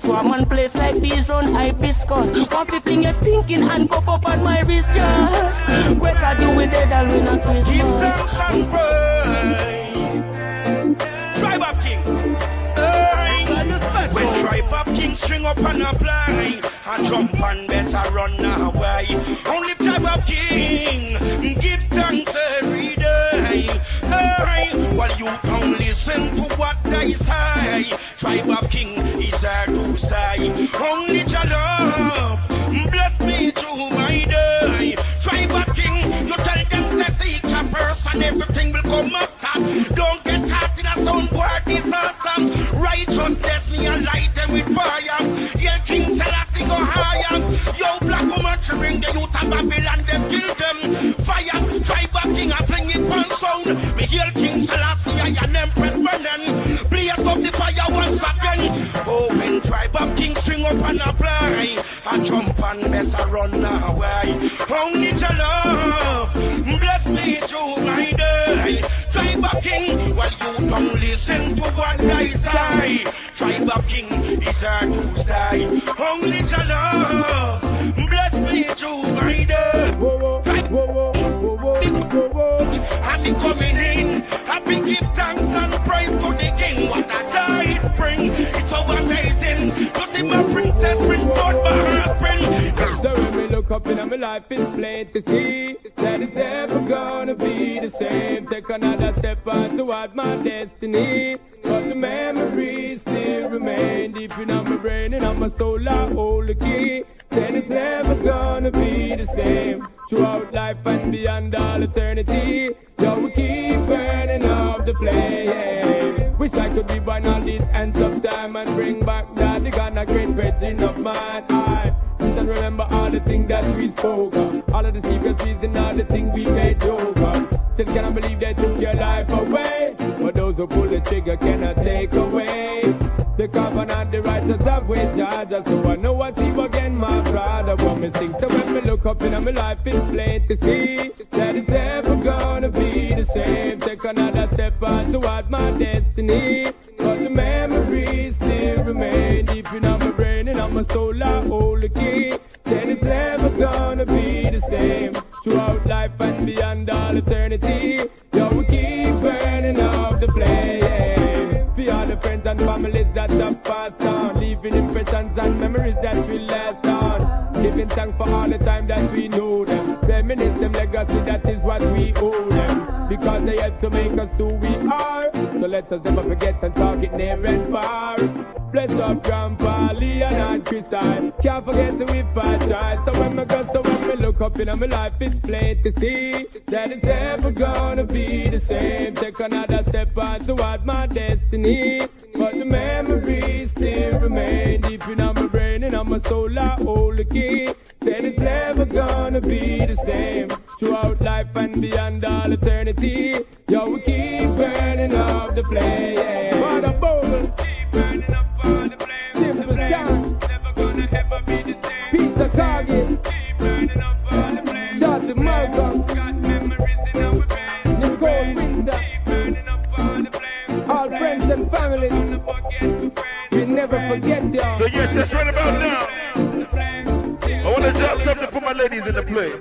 So I'm on place like peas round hibiscus. One fifteen is thinking and cuff up on my wrist, yes. Where can you with dead and win a Christmas? Give them some pride. Tribe of Kings. When Tribe of Kings string up and apply, and jump and better run away. Only Tribe of Kings give thanks every day. Well, you can listen to what they say. Tribe of Kings is here to stay. Only your love bless me through my day. Tribe of Kings, you tell them to seek your first and everything will come after. Don't get caught in a sound war disaster. Righteousness, me and light them with fire. Yeah, King Selassie go higher. Yo, black woman, she bring the youth of Babylon, them kill them. Fire, Tribe of Kings, I fling it one sound. Me hear King Selassie, I am Empress Brennan. Blaze up the fire once again. Oh, when Tribe of Kings string up and apply, I jump and better run away. Only your love bless me through my day. Tribe of Kings, well, you don't listen to what I say. Tribe of Kings is here to stay. Only your love bless me through my day. Whoa, whoa, whoa, whoa, whoa, whoa, whoa. I'm coming in, happy give thanks and praise to the King. What a joy it bring, it's so amazing. To see my princess bring out my husband. So when we look up in my life, it's plain to see that it's ever gonna be the same. Take another step on toward my destiny, but the memories still remain deep in my brain and on my soul. I hold the key. Then it's never gonna be the same throughout life and beyond all eternity. Yo, we keep burning up the flame. Wish I could be by all these ends of time and bring back that the Ghana great virgin of mine. I just remember all the things that we spoke of, all of the secrets and all the things we made over. Still cannot believe they took your life away, but those who pull the trigger cannot take away the covenant the righteous have with Jah. So I know I see again my brother what me sing. So when me look up in my life, it's plain to see that it's ever gonna be the same. Take another step on toward my destiny, but the memories still remain deep in my brain and on my soul. I hold the key. Then it's never gonna be the same throughout life and beyond all eternity. Yo, we keep burning up the flame. For all the friends and families that have passed on, leaving impressions and memories that will last on. Giving thanks for all the time that we know them, reminisce them legacy, that is what we owe them. because they help to make us who we are. So let us never forget and talk it near and far. Bless up Grandpa, Leon and Chris, I can't forget to if I try. So when I go, so when I look up in my life, it's plain to see that it's never gonna be the same. Take another step on toward my destiny, but the memories still remain deep in my brain and on my soul. I hold the key. Said it's never gonna be the same throughout life and beyond all eternity. Yo, we keep burning up the flame. What a bowl. Keep burning up all the flame. Simple time. Never gonna ever be the same. Pizza target. Keep burning up all the flame. Shot the Malcolm. Got memories in our brain. The cold winter. Keep burning up all the flame. All friends and families. Never forget we we'll never forget y'all. So yes, that's right about now. I want to drop something for my ladies in the place.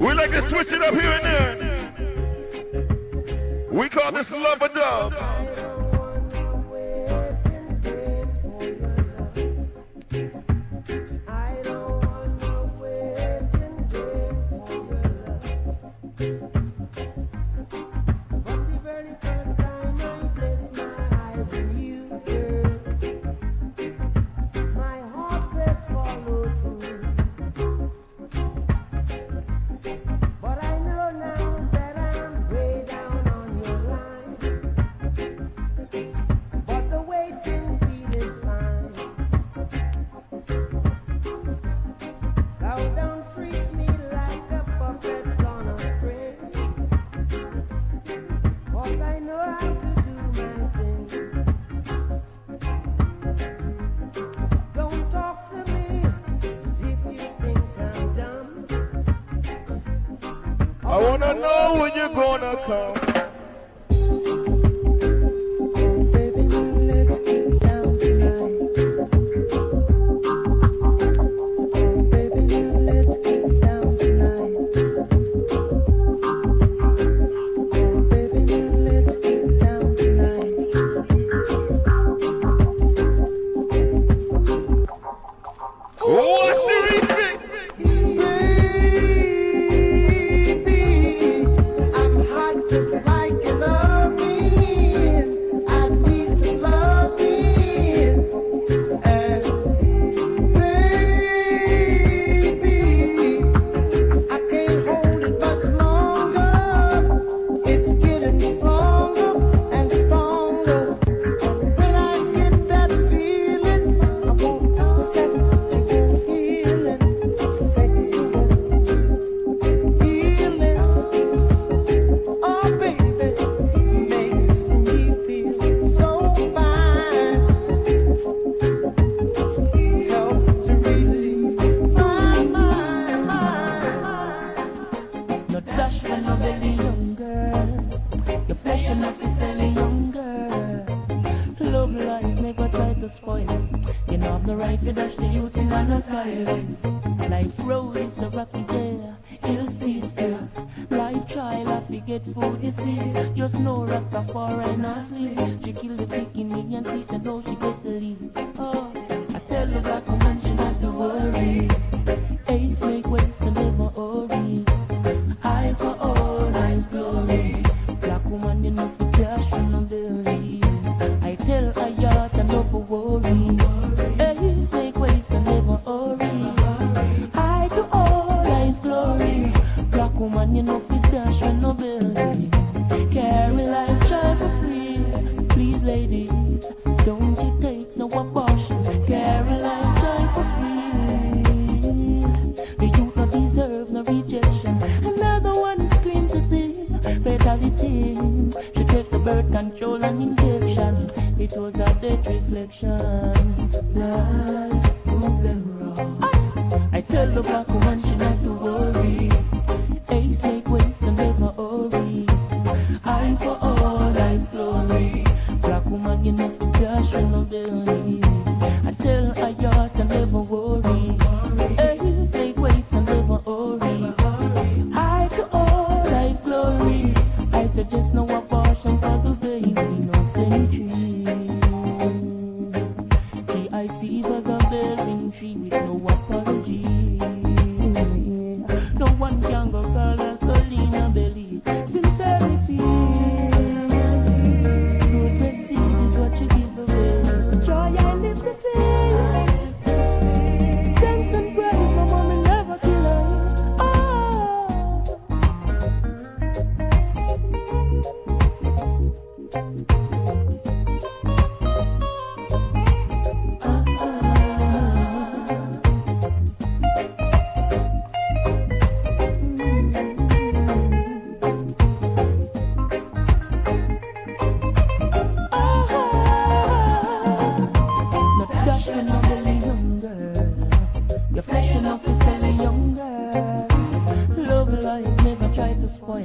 We like to switch it up here and there. We call this love a dub. Come. I see it was a building tree with no apology.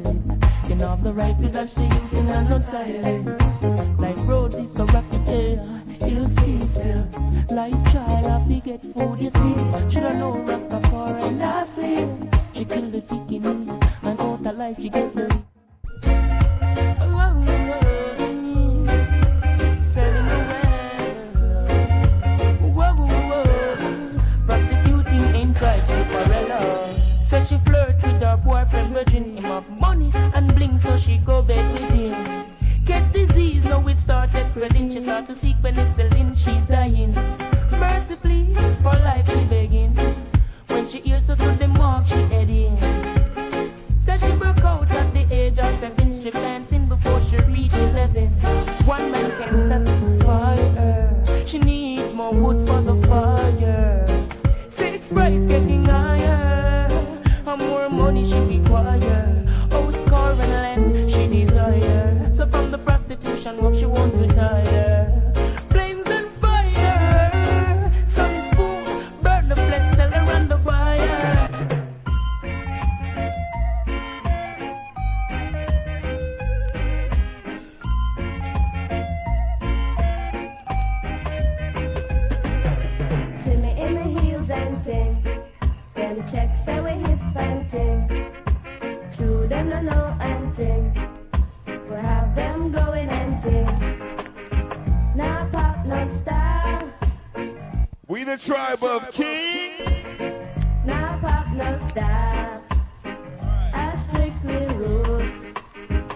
smiling. You know have the right to dash things in and not silent. Like roadies so rocky jail, he'll see still. Like child have to get food, you see. She don't know Rastafari and Ashley. She kill the chicken and out her life she get the to seek penicillin, she's dying. Mercifully, for life she begging. When she hears her through the mark, she heading. Says she broke out at the age of seven, strip dancing before she reached eleven. One man can satisfy her. She needs more wood for the fire. Six price getting higher. How more money she require. Oh, score and less she desire. So from the prostitution work she won't retire. Tribe of Kings. Now pop, no stop. I strictly rules.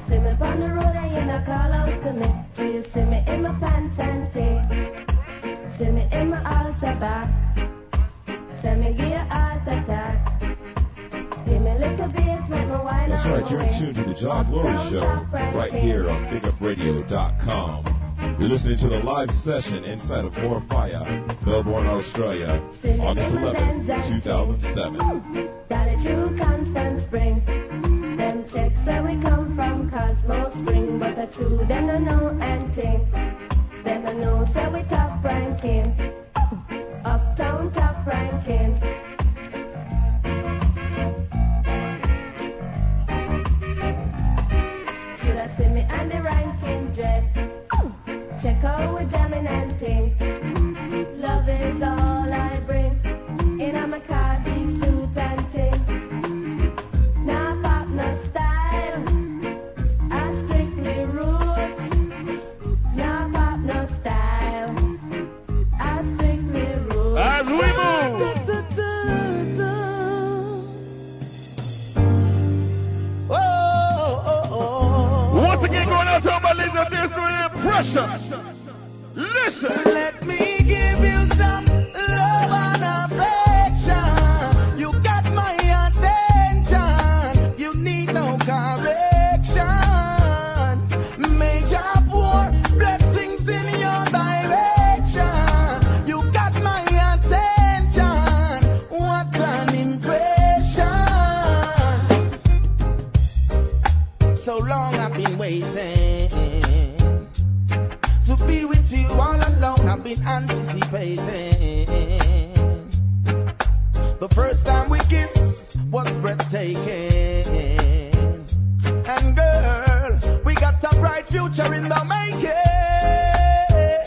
See me on the road and you not call out to me. Do you see me in my pants and tape? See me in my altar back. See me give your heart attack. Give me a little bass, make me wine. That's right, you're tuned to the Jack Glory Show right here on Big Up Radio dot com. You're listening to the live session inside of More Fire, Melbourne, Australia, August eleventh, two thousand seven. Dolly True Constant Spring. Them checks that we come from Cosmo Spring, but the two them don't know anything. Them don't know say we top ranking. Uptown top ranking. Should I see me on the ranking dread? Check out with jamming and ting. Love is all I bring. In a Makati suit and ting. Now pop no style. I strictly roots. Now pop no style. I strictly roots. As we move. Oh, oh, oh, oh. Once again, going out to all my ladies out there, so yeah. Pressure. Listen. Let me give you some love and affection. You got my attention. You need no correction. Major pour blessings in your direction. You got my attention. What an impression. So long I've been waiting. To be with you all alone, I've been anticipating. The first time we kissed was breathtaking. And girl, we got a bright future in the making.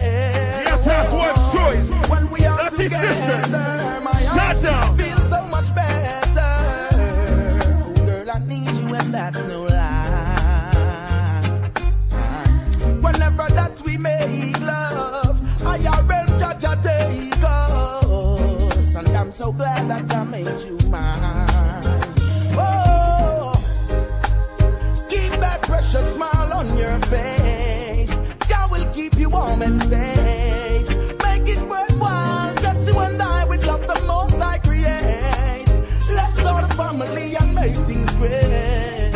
Yes, that's what's choice. When we are Naughty together, sister. My heart feels so much better. Oh, girl, I need you and that's no lie. That we make love, I arrange Jaja take us, and I'm so glad that I made you mine. Oh, keep that precious smile on your face. God will keep you warm and safe. Make it worthwhile. Just you and I with love the most I create. Let's start a family and make things great.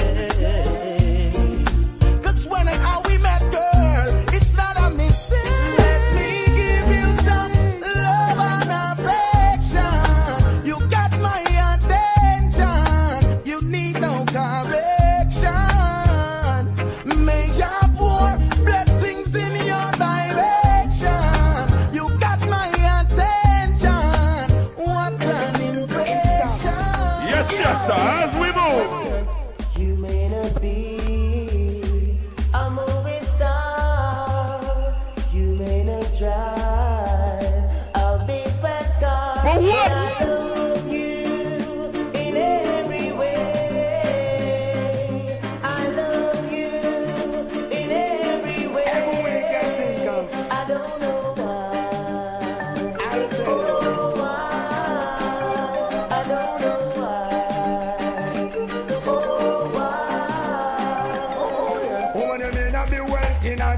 'Cause when and how we met, girl. You got my attention.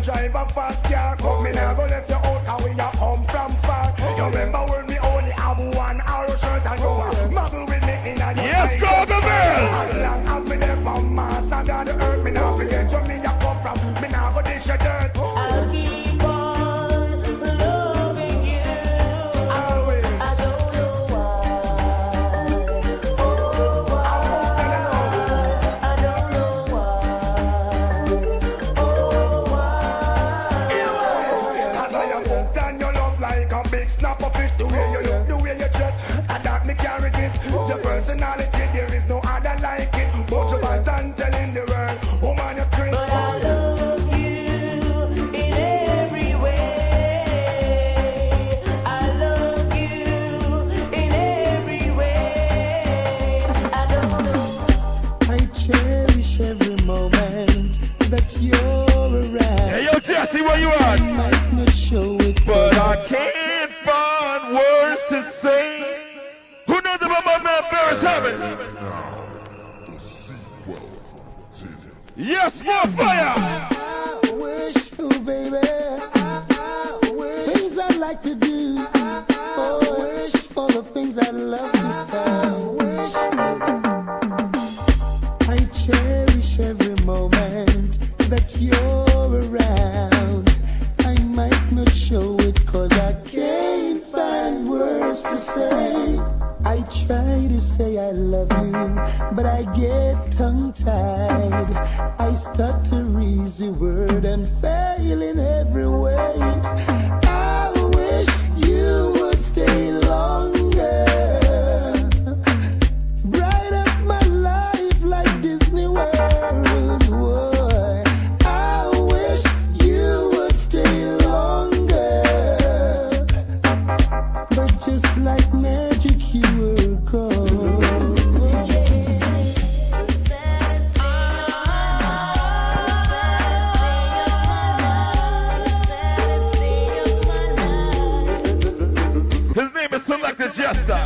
can't drive a fast car. Come me now go left your out, cause we are home from far. You remember when we only have one arrow shirt and you are muggle with me in a new. Yes, go the man. As long as me there from Mars and God the earth, me now forget you me you come from. Me now go dish your dirt. I'll keep on loving you. Always. I don't know why. Oh, why. I don't know why. Oh, why. As I am hooked on your love like a big snap of fish. The way you look, the way you dress, and that me can't resist. Your personality, there is no other like it. But you bad and telling the world, woman, you're crazy. See where you are. But I can't find words to say. Who knows about my man Ferris Hammond? Now, the sequel to it. Yes, more fire! I, I wish you, baby. I, I wish. Things I like to do. I, I oh, wish all the things I love to say. I wish you. I cherish every moment that you're around. Show it, cause I can't find words to say. I try to say I love you, but I get tongue-tied. I start to read the word and fail in every way. I wish you would stay longer. Bright up my life like Disney World would. I wish you would stay longer. Just like magic, you were gone. His name is Selected Jester.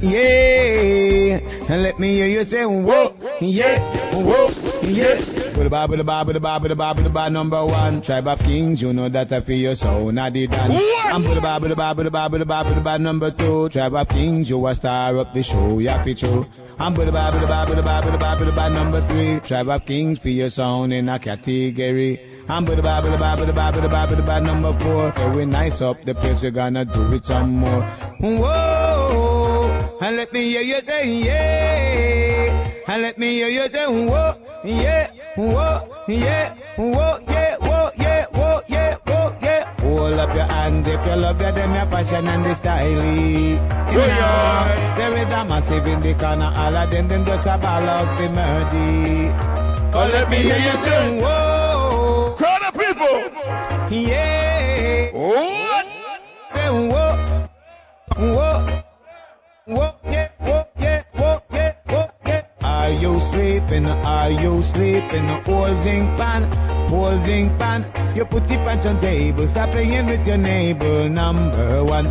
yeah, and let me hear you say, whoa, yeah, whoa, yeah. With the ba, with the ba, with the ba, with the ba, with the ba, number one. Tribe of Kings, you know that I feel your soul, not the dance. I'm with the ba, with the ba, with the ba, with the ba, with the ba, number two. Tribe of Kings, you a star up the show, ya fi true. I'm with the ba, with the ba, with the ba, with the ba, with the ba, number three. Tribe of Kings, feel your sound in a category. I'm with the ba, with the ba, with the ba, with the ba, with the ba, number four. So we nice up the place, we're gonna do it some more. Whoa. And let me hear you say, yeah. And let me hear you say, whoa, yeah, whoa, yeah, whoa, yeah, whoa, yeah, whoa, yeah, whoa, yeah. Hold up your hands if you love your them, your passion and the style. You know, there is a massive in the corner, all of them, them just a ball of the melody. Oh, let me hear you say, whoa. Crowd of people. Yeah. What? Say, whoa, whoa. Whoa, yeah, whoa, yeah, whoa, yeah, whoa, yeah. Are you sleeping? Are you sleeping? Whole zinc pan, whole zinc pan. You put the punch on table, stop playing with your neighbor. Number one,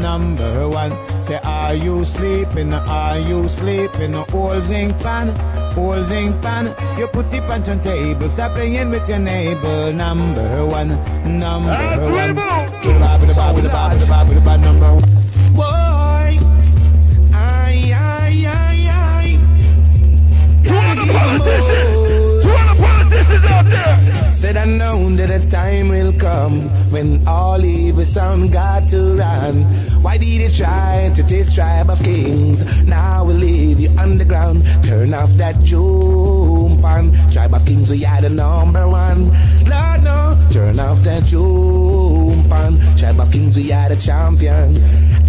number one. Say, are you sleeping? Are you sleeping? Whole zinc pan, whole zinc pan. You put the punch on table, stop playing with your neighbor. Number one, number one. Number one. Whoa. Politicians, to all the politicians out there. Said I know that a time will come when all evil sound got to run. Why did you try to taste Tribe of Kings? Now we leave you underground. Turn off that jump pan. Tribe of Kings, we are the number one. Lord, no, turn off that jump pan. Tribe of Kings, we are the champion.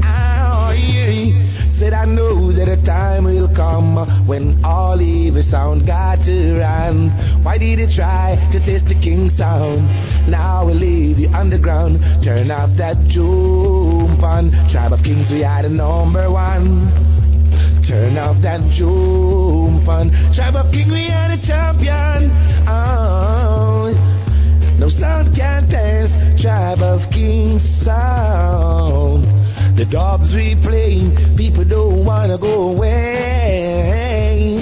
Oh, yeah. Said I know that a time will come when all evil sound got to run. Why did you try to taste the King's sound? Now we leave you underground. Turn off that jump on. Tribe of Kings, we are the number one. Turn off that jump on. Tribe of Kings, we are the champion. Oh, no sound can taste Tribe of Kings sound. The dubs we play, people don't wanna go away.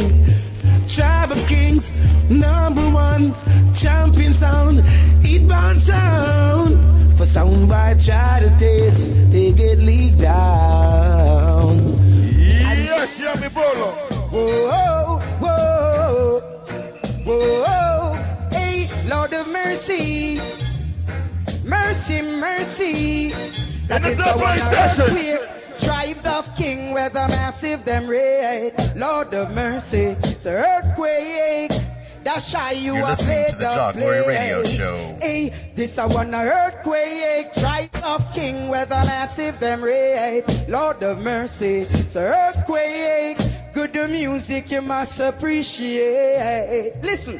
Tribe of Kings, number one, champion sound, eatbound sound. For sound by try to taste, they get leaked down. Yes, yeah, me bolo. Whoa, whoa, whoa, hey, Lord of mercy, mercy, mercy. That is the one clear. Tribes of King with a massive them raid. Lord of mercy, it's an earthquake. That's how you are played the Jack Glory Radio Show. Hey, this I want an earthquake. Tribes of King with a massive them raid. Lord of mercy, it's an earthquake. Good music you must appreciate. Listen.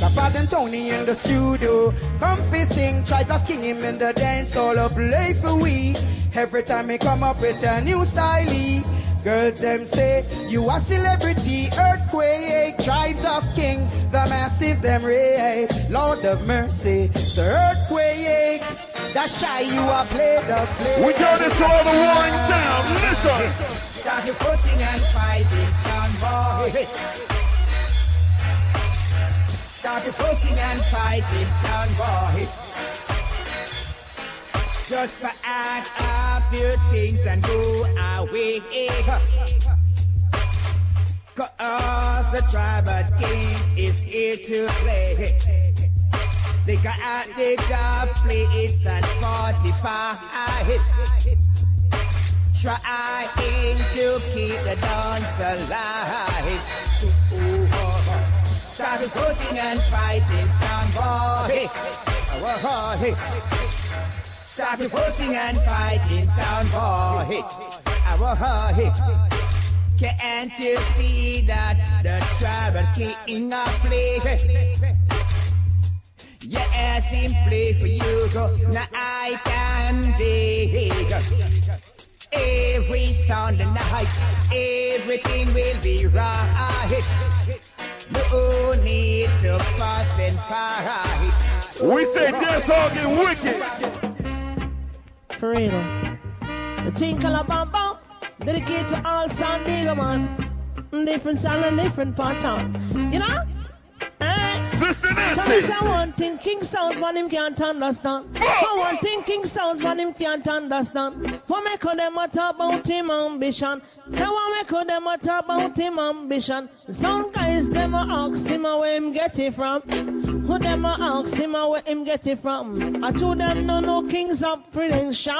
Papa and Tony in the studio, confessing Tribe of King him in the dance hall of play for we. Every time he come up with a new style, girls them say you a celebrity. Earthquake, Tribes of King, the massive them raid. Lord of mercy, the earthquake. That's shy you a play the play. We turn this all the wine down. Listen. Start your fussing and fighting, sound boy. Start the fussing and fighting, sound boy. Just for add up your things and go away. Cause the Tribe of Kings is here to play. They got out their job, play it and fortify. Trying to keep the dance alive. Start fussing and fighting, sound boy. Hey. Oh, hey. Start fussing and fighting, sound boy. Hey. Oh, hey. Can't you see that the Tribe of King a play? Hey. Yes, in play for you go night and day. Every sound and night, everything will be right. No need to fuss and fight. We say this all get wicked. For real. The tinkle of bum bum. Dedicated to all San Diego, man. Different sound and different part town. You know? Eh? Sister Nancy! So one thing King sounds one him can't understand. For one thing King sounds one him can't understand. For me could them matter about him ambition. So one me could them matter about him ambition. Some guys them ask him where him get it from. Who them ask him where him get it from. I told them no no Kings of creation.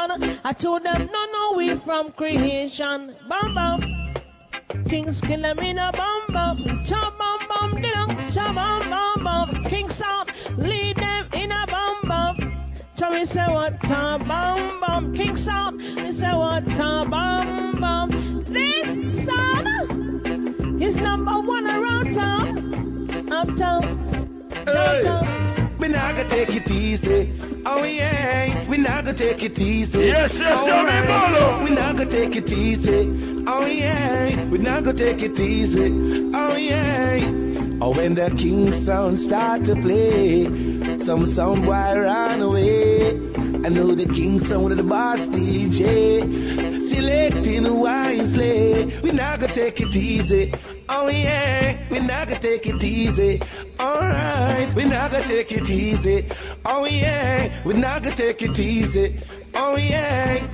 I told them no no we from creation. Bam bam. Kings kill them in a bomb bomb, cha bomb bomb, dong, cha bomb bomb bomb. Kings out, lead them in a bomb bomb. Cha we say what a bomb bomb. Kings out, we say what a bomb bomb. This song is number one around town, uptown, downtown. We not gonna take it easy. Oh yeah, we not gonna take it easy. Yes, yes, oh, yeah, right. We not gonna take it easy. Oh yeah, we not gonna take it easy. Oh yeah. Oh, when the King sound start to play, some sound boy run away. I know the King sound of the boss D J, selecting wisely. We not gonna take it easy. Oh yeah, we not gonna take it easy. Alright, we not gonna take it easy. Oh yeah, we not gonna take it easy. Oh yeah.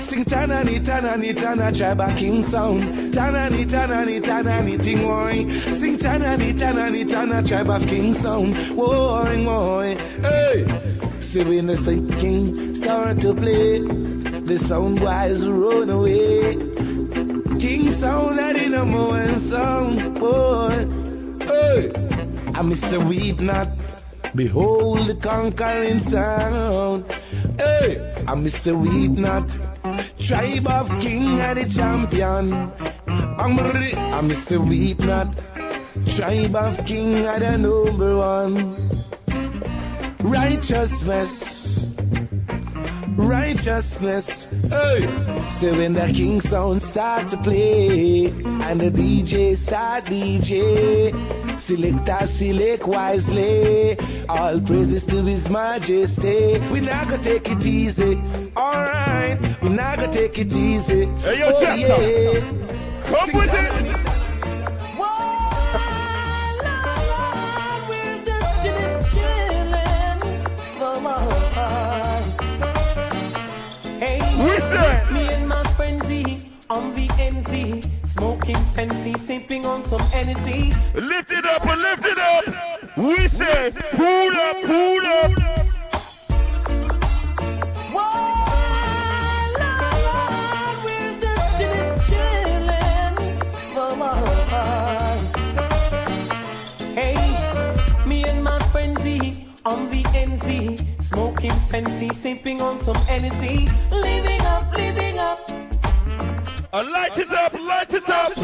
Sing tanani tanani tanana Tribe of Kings sound. Tanani tanani tanani ting woy. Sing tanani tanani tanana Tribe of Kings sound. Woy woy. Hey. See when the sing King start to play, the sound wise run away. King sound that in a moment sound boy. Hey, I miss a weep not. Behold the conquering sound. Hey, I miss a weep not. Tribe of King and the champion. I miss a weep not. Tribe of King and the number one. Righteousness. Righteousness, hey. So when the King sound start to play and the D J start D J, selector select wisely. All praises to His Majesty. We not gonna take it easy. Alright, we not gonna take it easy. Hey, yo, oh, yeah. Come Sing with it. Well, we're just chilling, chilling for my whole heart. Hey, it's me and my frenzy on the N Z, smoking sensi, sipping on some energy. Lift it up and lift it up. We say, pull up, pull up. Whoa, Lord, we're just chilling, chilling for my whole heart. Hey, me and my frenzy on the N Z. Smoking sensi, sipping on some energy. Living up, living up. I light it up, light it up.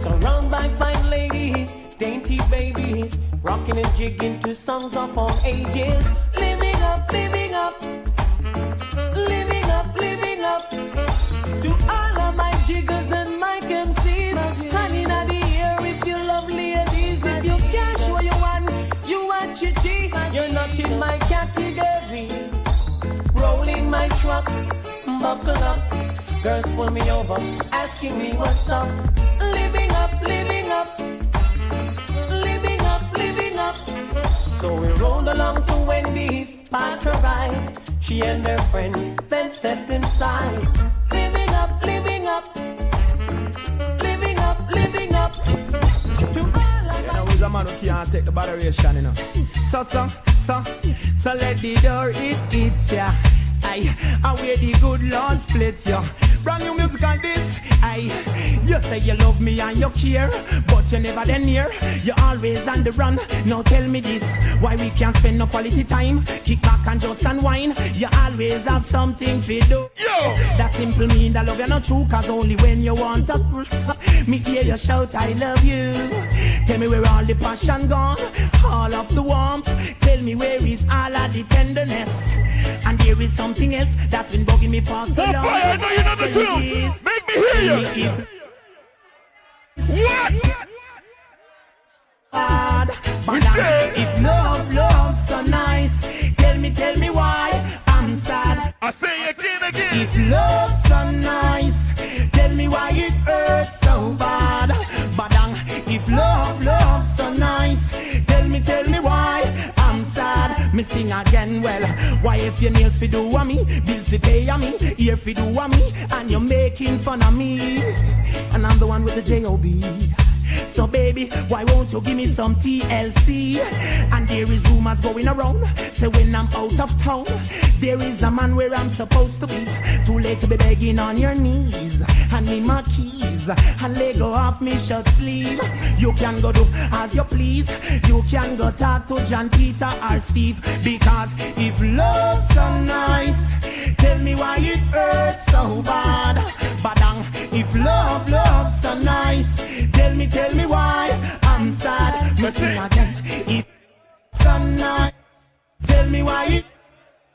Surrounded by fine ladies, dainty babies, rocking and jigging to songs of all ages. Living up, living up. Living up, living up. To all of my jiggers and my M Cs, turning out the air if you love ladies. If you can't show you one, you watch your G. You're not in my category. Rolling my truck, buckle up. Girls pull me over, asking me what's up. Living up, living up. Living up, living up. So we rolled along to Wendy's, parked her ride. She and her friends then stepped inside. Living up, living up. Living up, living up. To a man who can't take the botheration, you know. So, so, so, so let the door it eats ya. Yeah. Aye, and where the good Lord splits ya. Yeah. Brand new music like this, aye. You say you love me and you care, but you never then near. You're always on the run. Now tell me this, why we can't spend no quality time? Kick back and just unwind. You always have something for do. Yo! That simple mean that love you're not true, cause only when you want to me hear you shout, I love you. Tell me where all the passion gone, all of the warmth. Tell me where is all of the tenderness. And there is something else that's been bugging me for so long. I know you're not the truth. Make me hear you. What? But if love, love's so nice, tell me, tell me why I'm sad. I say again, again. If love's so nice, tell me. me why it hurts so bad. Badang, if love, love so nice, tell me, tell me why I'm sad. Me sing again, well, why if your nails fi do a me, bills fi pay a me, ear fi do a me, and you're making fun of me, and I'm the one with the J O B. So baby, why won't you give me some T L C? And there is rumors going around, say when I'm out of town, there is a man where I'm supposed to be. Too late to be begging on your knees. Hand me my keys and let go off me shirt sleeve. You can go do as you please. You can go talk to John, Peter or Steve. Because if love's so nice, tell me why it hurts so bad. Badang, if love, love's so nice, tell me, tell me why I'm sad. Me sing again. It's so nice. Tell me why it's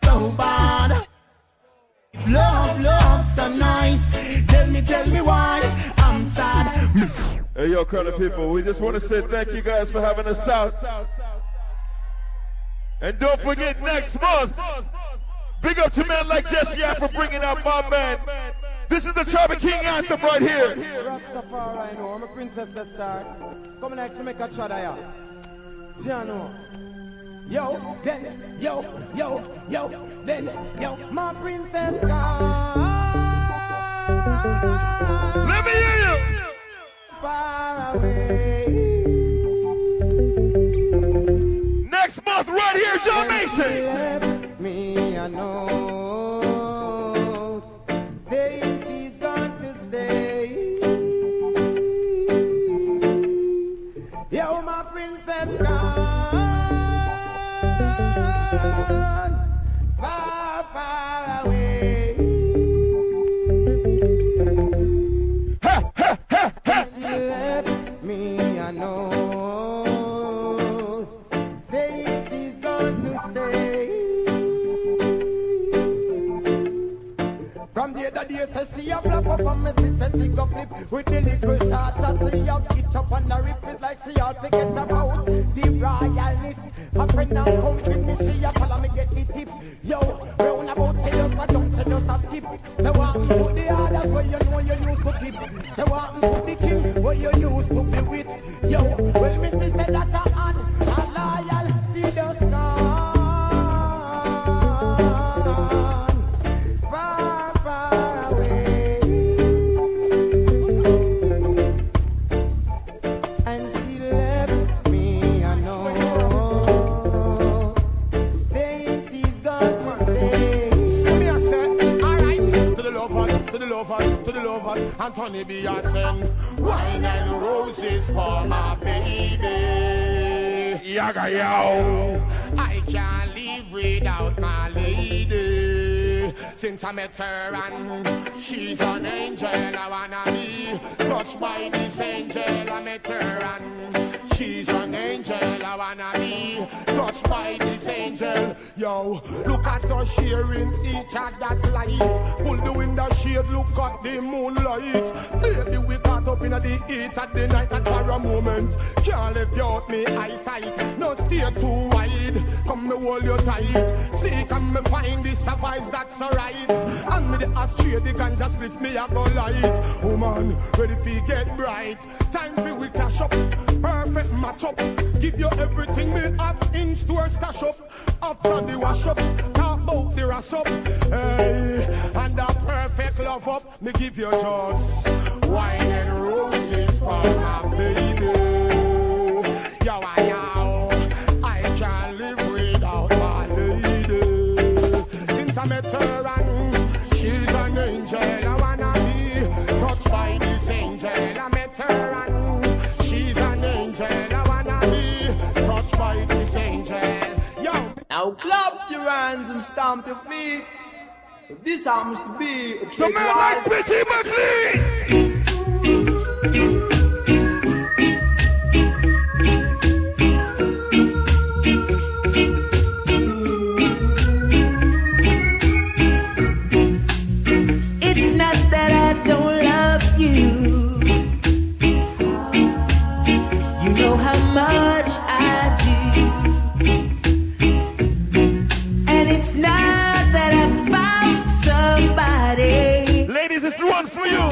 so bad. Love, love, so nice. Tell me, tell me why I'm sad. Hey, yo, Curly people, we just want to say thank you guys for having us out. And don't forget next month, big up to men like Jesse I for bringing out my man. This is the Tribe of King anthem right here. Rastafari, I know, I'm a princess that star. Come next to make a chadaya. Jano. Yo, then, yo, yo, yo, then, yo, my princess star. Let me hear you. Far away. Next month right here, Jah Mason. Me, I know. Princess gone, far, far away. Ha, ha, ha, ha. She left me, I know. Say she's going to stay. From the other day, I see a flap up on my sister, she go flip with the liquor shots. I see a pitch up on the rip is like she all forget about the royalness. My friend now comes with me, she a follow me get the tip. Yo, round about she just a jump, she just a skip. They want me to the others where you know you used to clip. They want me to the king where you used to be with. Yo, well, me sister that a aunt, a loyal, she just gone. To the lover, Anthony B. I send wine and roses for my baby. Yaga yow. I can't live without my lady. Since I met her and she's an angel, I wanna be touched by this angel. I met her and she's an angel, I wanna be touched by this angel. Yo, look at us sharing each other's life. Pull the window shade, look at the moonlight. Baby, we caught up in the heat of the night. And for a moment, can't live out me eyesight. No steer too wide, come me hold you tight. See, come me find this survives, that's alright. And me the astray, the ganja spliff me up a light. Woman, oh ready for get bright. Time for we clash up, perfect match up. Give you everything me have in store, stash up. After the wash up, talk about the ras up, hey, and the perfect love up, me give you just wine and roses for my baby. Yo, I, yo, I can't live without my lady. Since I met her and she's an angel, I wanna be touched by this angel. I met her and she's an angel, I wanna be touched by this angel. Now clap your hands and stamp your feet. If this happens to be a trick ride. The man like Richie McLean. It's not that I don't love you. You know how much I do. It's now that I found somebody. Ladies, it's the one for you.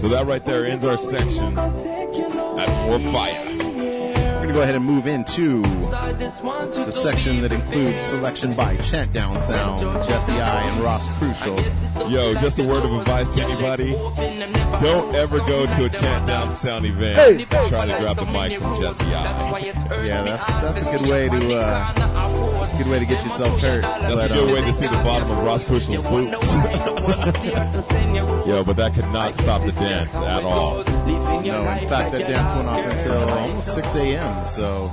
So that right there ends our section at More Fire. We're going to go ahead and move into the section that includes selection by Chant Down Sound, Jesse I, and Ross Crucial. Yo, just a word of advice to anybody. Don't ever go to a Chant Down Sound event hey. and try to grab the mic from Jesse I. Yeah, that's that's a good way to uh, good way to get yourself hurt. That's but, a good um, way to see the bottom of Ross Crucial's boots. Yo, but that could not stop the dance at all. No, in fact, that dance went off until almost six a.m., so...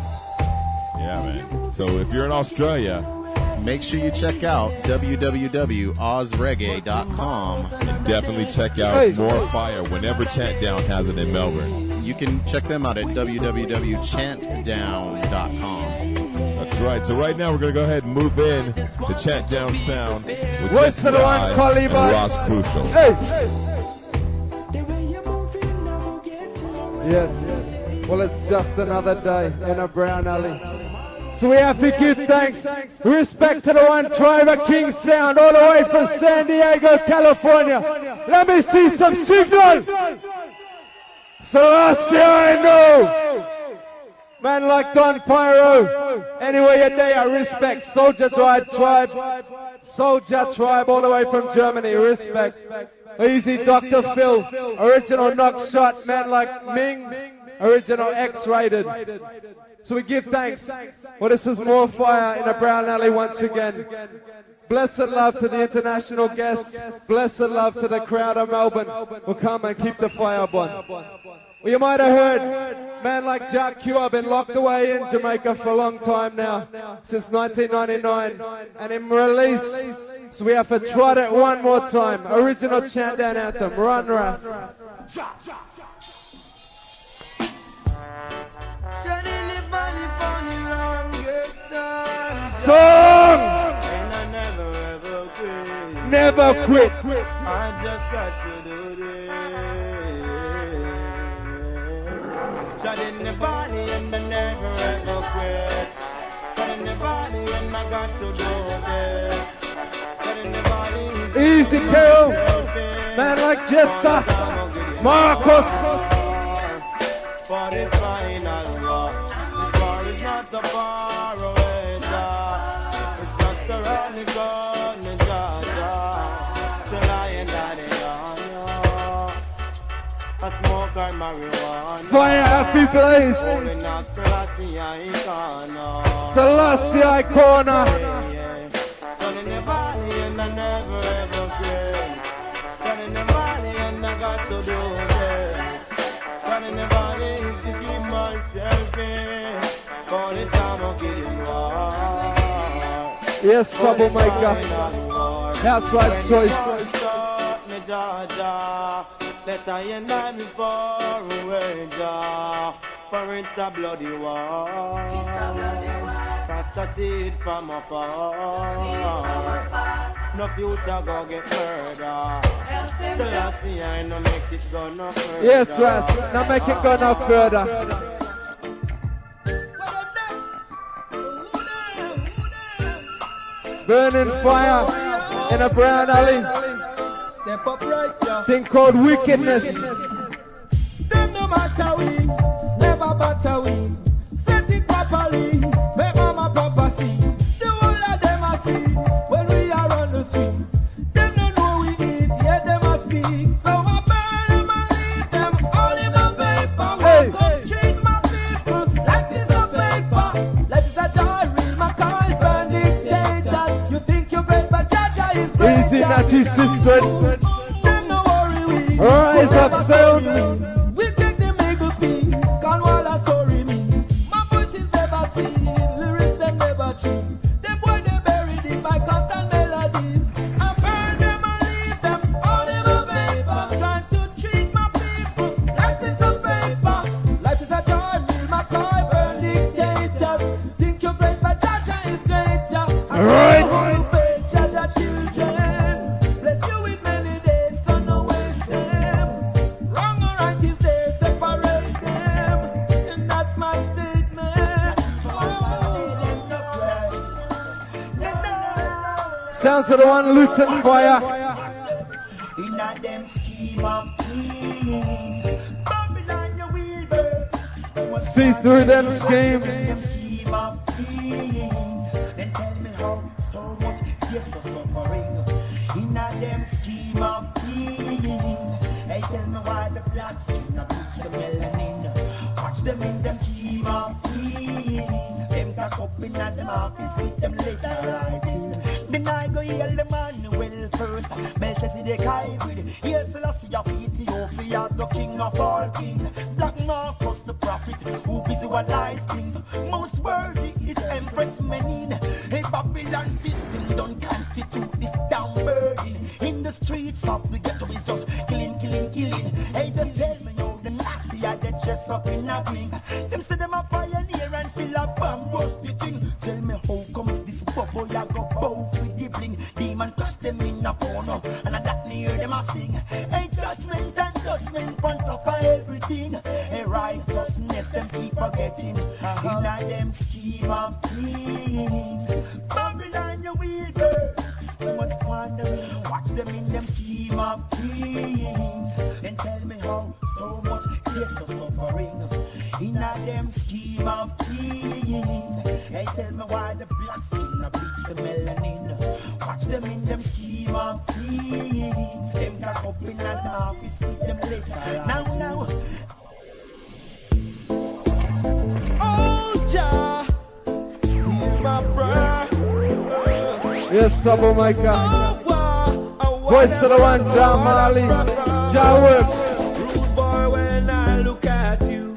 Yeah, man. So if you're in Australia, make sure you check out w w w dot oz reggae dot com. And definitely check out More Fire whenever Chant Down has it in Melbourne. You can check them out at w w w dot chant down dot com. That's right. So right now we're going to go ahead and move in to Chant Down Sound with Jesse I and Ross Crucial. Hey. Yes. Well, it's just another day in a brown alley. So we have to give thanks, respect to the one Tribe of Kings Sound, all the way from San Diego, California. Let me see some signal. Selassie, I know. Man like Don Pyro. Anyway, a day I respect. Soldier Tribe, Tribe. Soldier Tribe, all the way from Germany. Respect. Easy Doctor Phil. Original knock shot. Man like Ming. Original X-rated. So we give thanks. Well, this is More Fire in a Brown Alley once again. Blessed love to the international guests. Blessed love to the crowd of Melbourne. We'll come and keep the fire burning. Well, you might have heard, man like Jack Q, I've been locked away in Jamaica for a long time now, since nineteen ninety-nine. And in release, so we have to trot it one more time. Original Chant Down Anthem, Run Ras. Song! Never quit. I just got to do this. Shot in the body and I never ever quit. Shot in the body and I got to do this. Shot in the body. Easy Carol. Man like Jester. Marcus. For this final war. This war is not the far away. It's just around the corner. Fire, happy place. Selassie Icona. Yes, troublemaker. Housewife's Choice. Let I and I be far away, Jah, for it's a bloody war. It's a bloody war. Cast a seed from afar. No future go get murder. Selassie, I no make it go no further. Yes, Ras, no make it go no further. Burning fire in a brown alley. Step up right, yeah. Thing called wickedness. Them no matter we, never matter we. Set it properly, make mama proper see. The whole of them I see when we are on the street. Them no know we eat, yeah them I speak. So I burn them and leave them all in the paper. Hey. Come treat my people like this a paper. Like this a diary, my car is burned dictators. You think you're great, but Jah Jah is great. Easy, Naughty Sister. Rise Up Sound. We take the mega beans, Cornwall and sorry me. My foot is never seen, lyrics them never true. They boy they buried in by constant melodies. I burn them and leave them all in a vapor. Trying to treat my people like it's a paper. Life is a journey, my car burn dictators. Think you're great, but Jah Jah is greater. I right. Sounds of the one Luton Fire. In a damn scheme of things, Babylon your weaver. See through them schemes. Scheme of things. Then tell me how so much gift of suffering. In a damn scheme of things. Hey, tell me why the black skin not reach the melanin. Watch them in them scheme of things. Them catch up in a them office with them later writing. Then I go yell the man well first. Melchizedek hybrid. Here's Selassie of Ethiopia, the king of all kings. Black Marcus the prophet who visualized things. Most worthy is Empress Menin. A Babylon system don't constitute this down burden. In the streets of the ghetto is just killing, killing, killing. Hey, just tell me how the Nazi are they dressed up in a ring. Them say them a pioneer and still a bomb rush the thing. Tell me how comes this bubble ya go bow. Demon crush them in a corner, and I that near them a sing. A judgment and judgment on top of everything. A right. righteousness them keep forgetting. Uh-huh. In a them scheme of things, Babylon your wielders, too much pondering. Watch them in them scheme of things. Then tell me how so much hate of suffering. In a them scheme of things. Hey, tell me why the black skin bleach the melanin. Watch them in them scheme of things. Them got up in an office with them later. Now, now. Oh, Jah, hear my prayer. Yes, Sabo, my God. Voice to the one, Jah Mali. Jah works. Rude boy, when I look at you,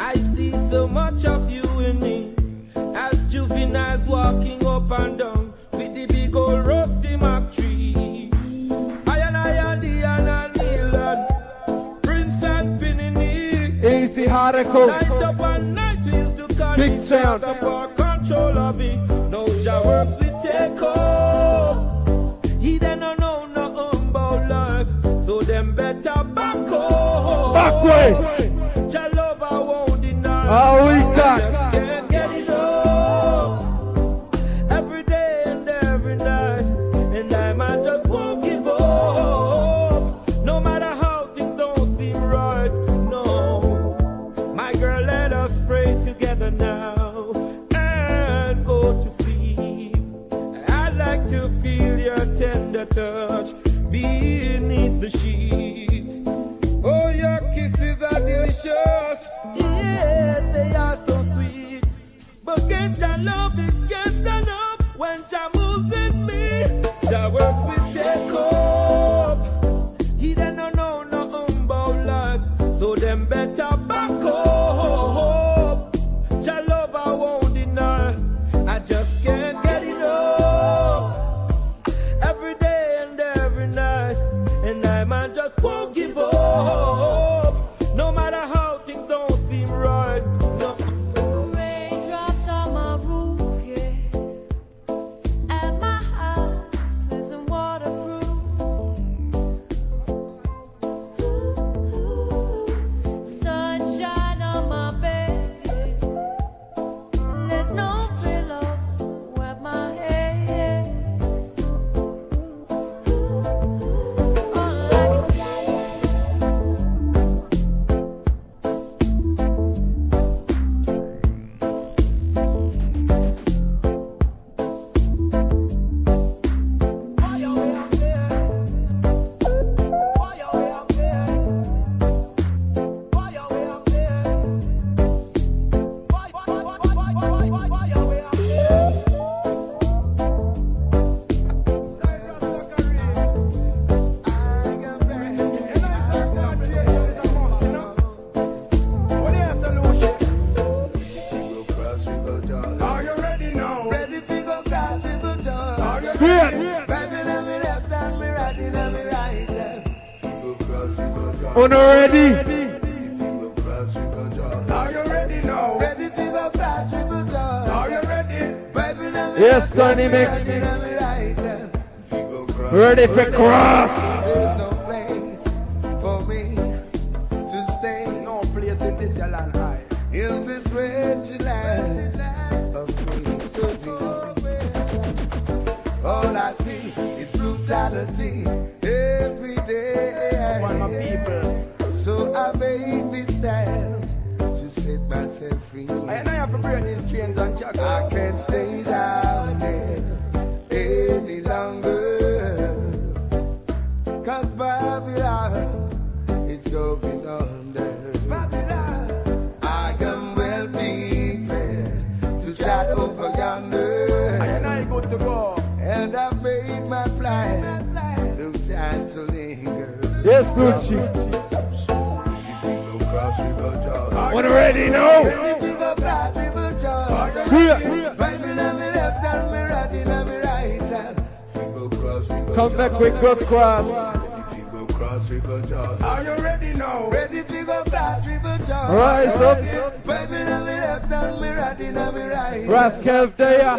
I see so much of you in me. As juveniles walking up and down with the big old rope to my tree. I and I and the and I Leland, Prince and Pinini. Easy Haraco. Night up and night used to cut big sound. Control of me. No Jah works we take home. He then don't know nothing about life, so them better back home. Back way. Jah love I won't deny. Oh, we got. Touch beneath the sheet. Oh, your kisses are delicious. Yes, they are so sweet. But can't your love is just enough when Jah moves in me? Jah works with Jacob. He don't know nothing about life, so them better back up. Jah love I won't deny. I just can't get enough. Just won't give up, no matter how things don't seem right. No. Raindrops on my roof, yeah. And my house isn't waterproof. Ooh, ooh. Sunshine on my bed. There's no pillow at my head. Ooh, ooh. Mix. Ready for cross. There's no place for me to stay. No place in this land. In this rich land of me, so deep. All I see is brutality every day. One of people. So I made this stand to set myself free. I know I have to bring these trains on Jack. I can't stay down there any longer, cause Babylon is going under. Babylon, I can well be prepared to chat over yonder. I and I go to go, and I've made my plan. No time to linger. Yes, Lucci. When ready, no. Come back with good cross. Are you ready now? Ready to go fast, river John. Rise up. Baby, let me left and me ready, let me right. Rascals, they are.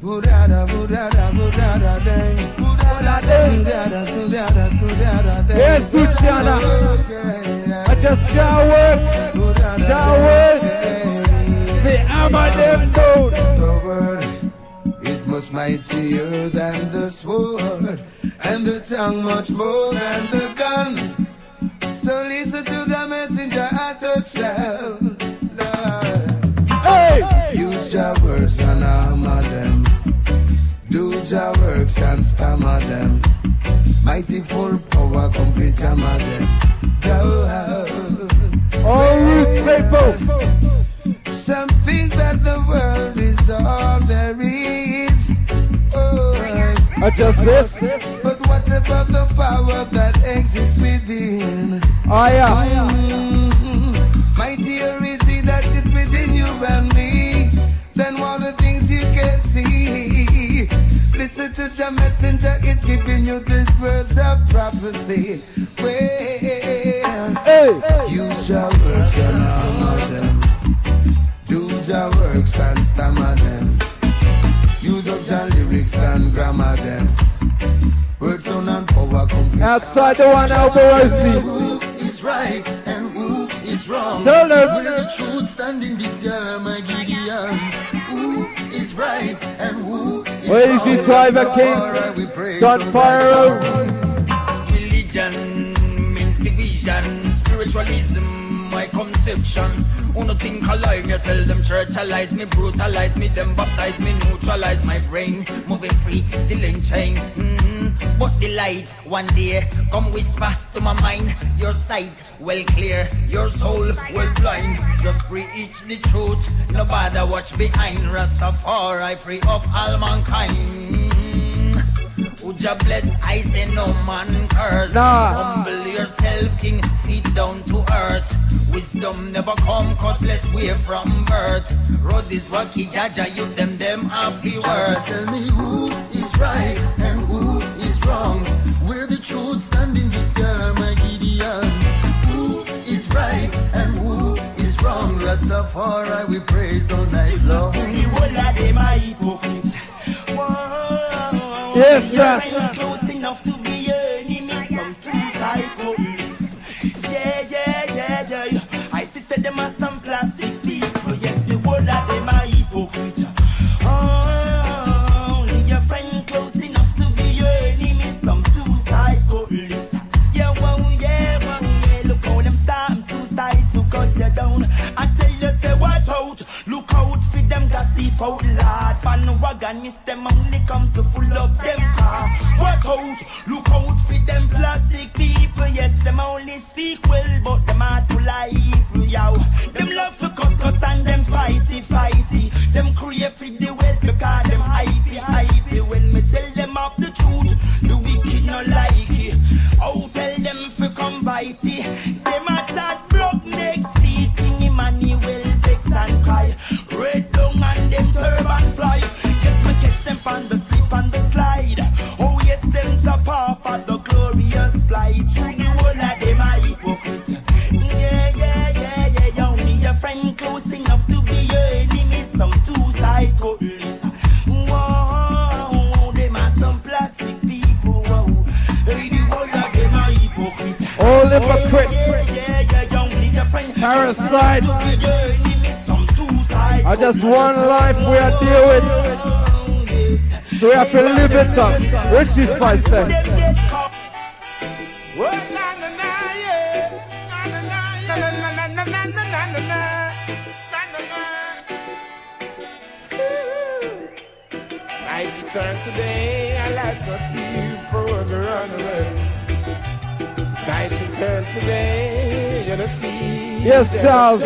Budada, budada, budada day. Budada, budada, budada, budada day. Yes, Luciana. just Jah works, Jah works. The hammer them down. The word is much mightier than the sword, and the tongue much more than the gun. So listen to the messenger at the child, Lord. Hey! Use Jah works and hammer them. Do Jah works and stammer them. Mighty full power, complete Jah them. All roots faithful. Something that the world is all there is. Oh. Adjust this. But what about the power that exists within? Oh yeah. Mm-hmm. Mightier is he that is within you and me than all the things you can see. Listen to Jah messenger is giving you these words of prophecy. Well, hey. Use Jah works and hammer them. Do Jah works and stammer them. Use up Jah lyrics and grammar them. Words on and power complete. Outside the one out the who is right and who is wrong. Tell them the truth standing this year, my Gideon. Who is right and who is where wrong? Is the Tribe of Kings? Don Pyro. Religion means division. Spiritualism, my conception. Who no think alive, me tell them church alive. Me brutalize, me them baptize, me neutralize. My brain moving free, still in chain. Mm-hmm. But the light one day come whisper to my mind. Your sight well clear, your soul well blind. Just preach the truth, no bother watch behind. Rastafari free up all mankind. Would you bless? I say no man curse. Nah. Humble yourself, King. Sit down to earth. Wisdom never come, cause less we're from birth. Road is rocky, Jaja, you them them happy words. Tell me who is right and who is wrong. Where the truth standing this year, my Gideon. Who is right and who is wrong? Rastafari, we praise all night long. The whole of them are hypocrites. Yes, yes. You're close enough to be enemies. Some two psychos. Yeah, yeah, yeah, yeah. I see that them are some plastic people. Yes, the word that them are hypocrites. Oh, your friend close enough to be your enemies. Some two psychos. Yeah, wow, yeah, wow, yeah. Look how them start two sides to cut you down. I tell you, say watch out. Look out for them gossip out loud. Pan wagon miss them only come to full up them car. Watch out, look out for them plastic people. Yes, them only speak well, but them are to lie through yow. Them love to cuss cuss and them fighty fighty. Them crave for the wealth because them hypey hypey. When me tell them of the truth, the wicked no like it. I'll tell them for come fighty. Them are that block next feet, bring him and he will and cry. Red down and them turban fly. Yes, me catch them on the slip and the slide. Oh yes, them chop off at the glorious flight. Through the whole of them are hypocrite. Yeah, yeah, yeah, yeah, yeah. Only your friend close enough to be your enemy. Some two psychos. Wow, them are some plastic people. Wow. Hey, the whole of them are hypocrite. All hypocrite. Oh, yeah, yeah, yeah, yeah. Only your friend parasite. Close I just one life we are dealing with, so we have to live it up. Richie Spice said. I just turn today, I like for people to run away. I should turn today, you're the sea. Yes, Charles.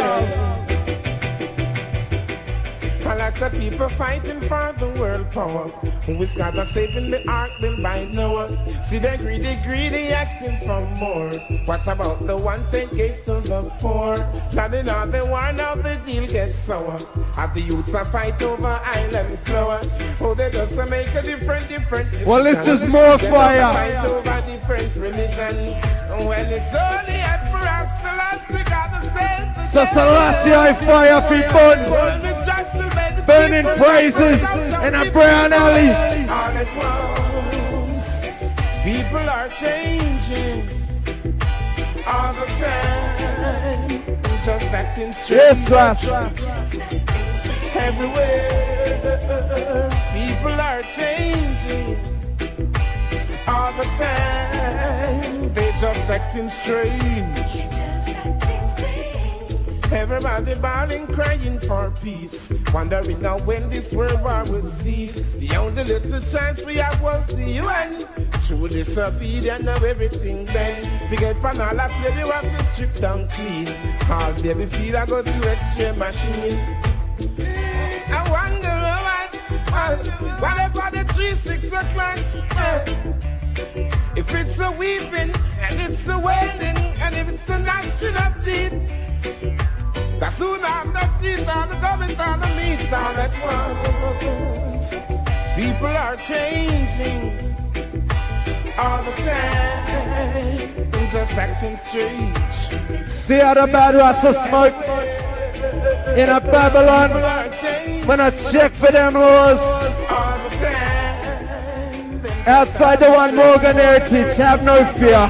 A lot of people fighting for the world power. Who is God that's saving the ark built by Noah? See the greedy, greedy asking for more. What about the one they gave to the poor? Planning on the war, now the deal gets sour. As the youths are fight over island flower. Oh, they just make a different, different decision. Well, this is more fire. Fight over different religion. Well, it's only up for us to last. We got the same. So Selassie I fire people. Burning praises in a Brown Alley. All at once, people are changing. all the time. Just acting strange. Yes, Ross. Everywhere. People are changing all the time. They just acting strange. Everybody bawling, crying for peace. Wondering now when this world war will cease. The only little chance we have was the U N. True disobedience, now everything bent. We get Panala, play, you have to strip down clean. All baby feel I go to extreme machine. I wonder what, what about the three, six o'clock? If it's a weeping, and it's a wailing, and if it's a gnashing of teeth, that's who I'm the teeth, all the government, all the meat, all at once. People are changing all the time, I'm just acting strange. See how the bad was a smoke in a Babylon. When I check for them laws, outside the one Morgan heritage, have no fear.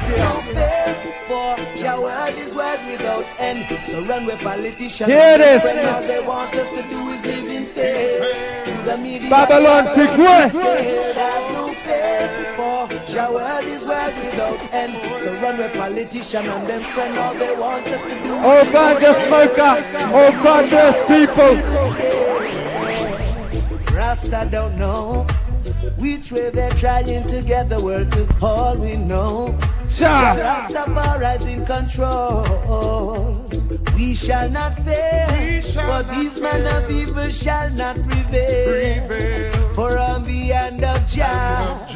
Here it is. Babylon, pick west. Your word is word without end. So run with politicians and them friends. All they want us to do. Oh, ganja smoker. Oh, ganja people. Rasta don't know which way they're trying to get the world to. All we know, Rastafari is in control. We shall not fail, shall for not these men of evil shall not prevail. prevail. For on the hand of Jah,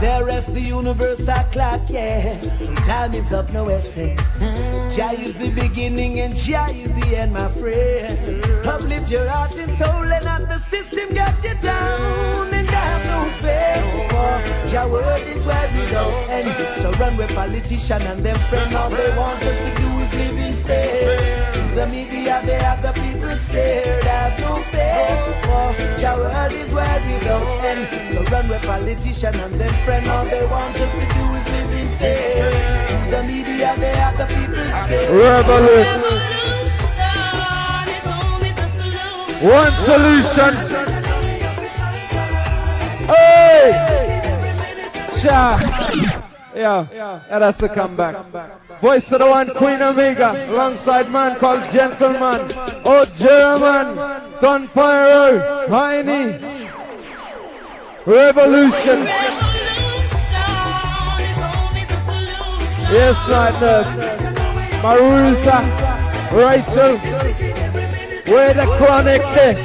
the rest of the universe are clock, yeah. So time is up, no essence. Mm. Jah is the beginning and Jah is the end, my friend. Yeah. Uplift your heart and soul and not the system got you down. And have no fail, for Jah word is where we don't end. So run with politicians and them friends. All they want us to do is live in faith. The media, they have the people scared. Have no faith. Your world is where we don't end. So run with politicians and them friends. All they want us to do is live in faith. The media, they have the people scared. Revolution. One solution. Hey! Cha! Yeah, yeah, yeah, that's a comeback. Comeback. Voice of the one, Queen Omega, alongside man called Gentleman, Oh German, Don Pyro, Heine, Revolution. Yes, Night Nurse, Marusa, Rachel, we're the chronic there.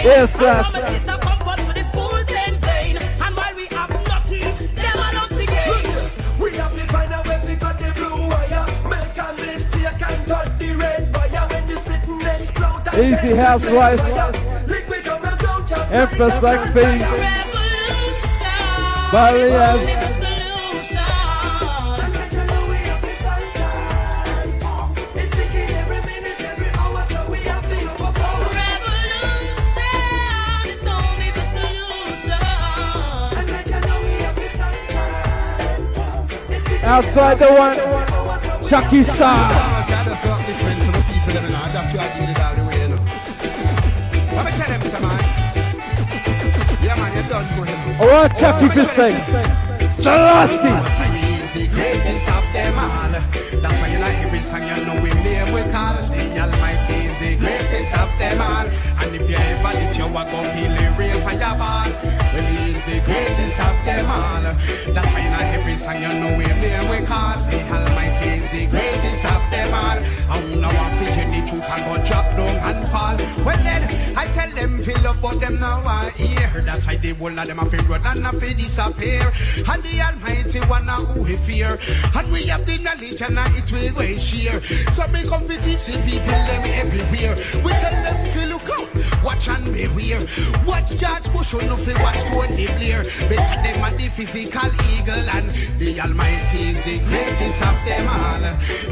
Yes, yes. And while we have nothing, they will not be gained. We have to find a way to cut the blue wire. Make a mistake and cut the red wire. When the sitting next blood. Easy housewives. Liquid on the ground just like the revolution. Barriers. Outside the one, Chucky Star. Alright, Chucky, this thing. Selassie. He's the greatest of them all. That's why you like every song, you know him name we call. The Almighty is the greatest of them all. And if you ever this, you will go feel the real fireball. Well, he is the greatest of them all. That's why you like every song, you know him name we call. The Almighty is the greatest of them all. And now I feel the truth and go drop down and fall. Well then, I tell them feel up, but them now I hear. That's why the whole of them have to run and have to disappear. And the Almighty one who we fear. And we have the knowledge and it will way sheer. So we come to teach the people them everywhere. We tell them if you look out, watch and beware. Watch George Bush or nothing, watch Tony Blair. Better them and the physical eagle, and the Almighty is the greatest of them all.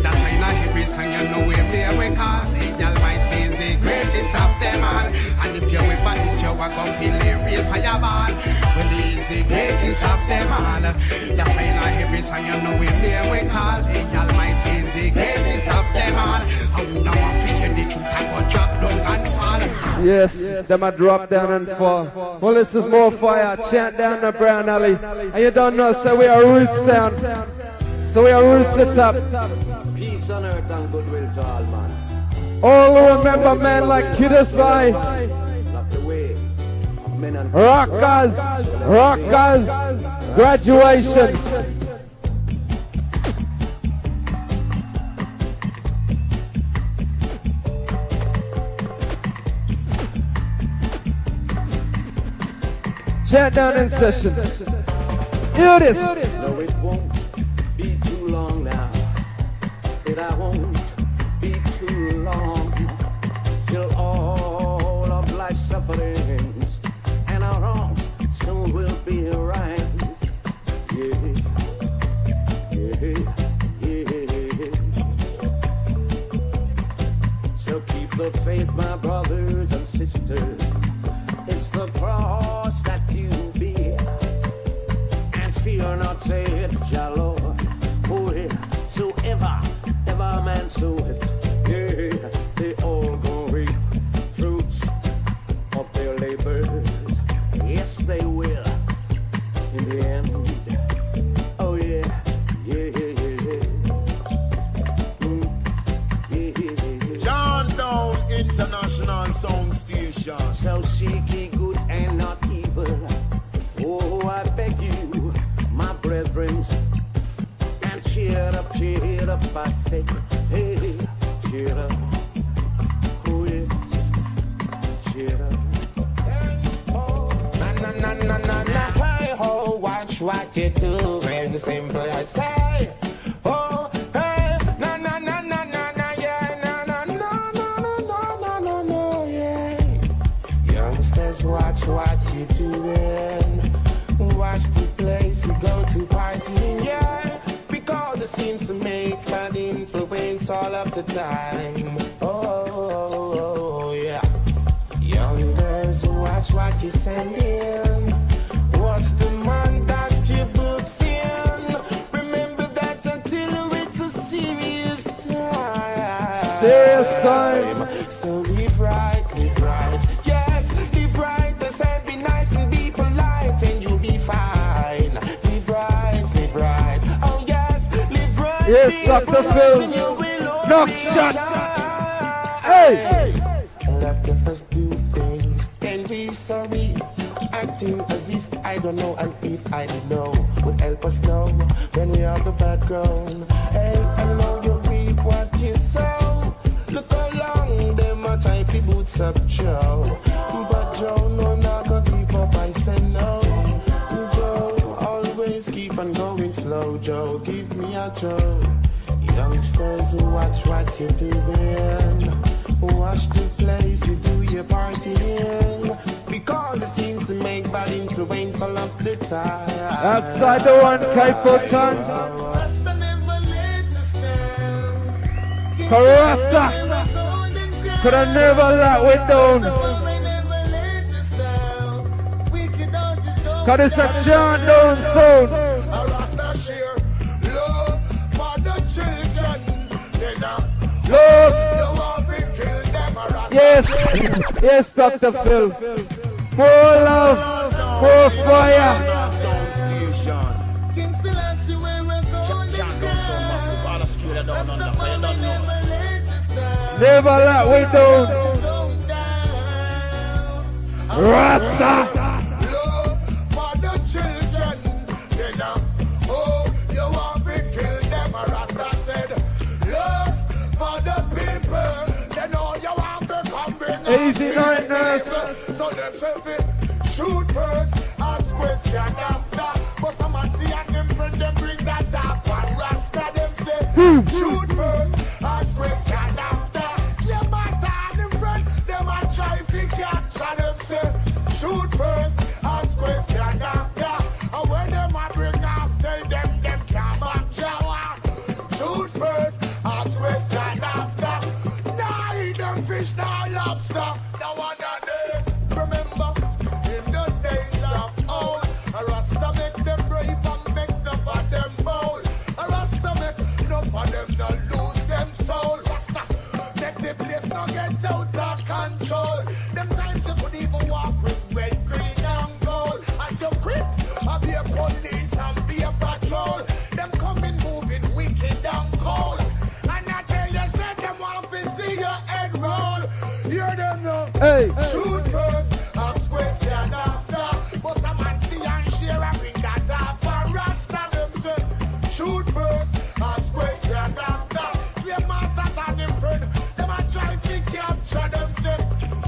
That's why not every song you know him there we call. The Almighty is the greatest of them all. And if you ever this you are gonna feel the real fireball. Well he is the greatest of them all. That's why not every song you know him there we call. The Almighty is the greatest of them all. And now I'm feeling the truth I go drop down and fall. Yes, yes, them I drop down and fall. Well, this is More Fire, Chant Down the Brown Alley. And you don't know, so we are roots sound. So we are roots it up. Peace on earth and goodwill to all man. All who remember men like Kidasai. Rockers, rockers, graduation. Chant down in session. Do this. No, it won't be too long now. It I won't be too long till all of life's sufferings and our wrongs soon will be right. Yeah, yeah, yeah. So keep the faith, my brothers and sisters. It's the cross that you bear, and fear not, said Jah Lord, whosoever, ever man soweth, yeah, they all gon' reap fruits of their labors. Yes, they will in the end. Oh yeah, yeah, yeah, yeah. Mm. Yeah. Chant Down International Sound Station. So seek ye good and not evil. Oh, I beg you, my brethren, and cheer up, cheer up, I say, hey, cheer up. Oh yes, cheer up. Hey, ho, na na na na na na. Hey ho, watch what you do. Very simple, I say. Oh, hey, na na na na na na, yeah, na na na na na na na na, yeah. Youngsters, watch what you doing. Watch the place you go to party, yeah. Because it seems to make an influence all of the time. Oh, oh, oh, oh yeah. Young girls, watch what you send in. Watch the man that you boobs in. Remember that until it's a serious time. Serious time. So live right, live right. Yes, live right. They say be nice and be polite, and you'll be fine. Live right, live right. Oh yes, live right. Yes, Doctor Phil. Knock shot. Hey. A lot of us do things, then be sorry. Acting as if I don't know, and if I know, would help us know when we are the background. Hey, I know you reap what you sow. Look along, them are typey boots up, Joe. But Joe, no, not gonna keep up, I say no. Joe, always keep on going slow, Joe, give me a Joe. Youngsters, watch what you're doing. Watch the place you do your party in. Because it seems to make bad influence all of the time. Outside the one, Kaipo Chan. Karasa. Could I never let we down? Cause it's a chant down sound. Love. Yes, yes, Doctor Phil. More love, more fire. you that down under, for you don't know. Never let we down. Rasta. Easy Night Nurse. So them shoot first, ask question after. But some of the and them friend them bring that up. And Rasta them say, shoot first, ask question after. Them matter them friend, them a try to capture them say, shoot first, ask question after. And when them a bring after them, them come back shower. Shoot first, ask question after. Now nah, eat them fish now. Stop. Hey, hey. Shoot first, ask question after. But a man can't share a thing that after. Rasta them say, shoot first, ask question after. We master than them friend. Them a try to capture them say,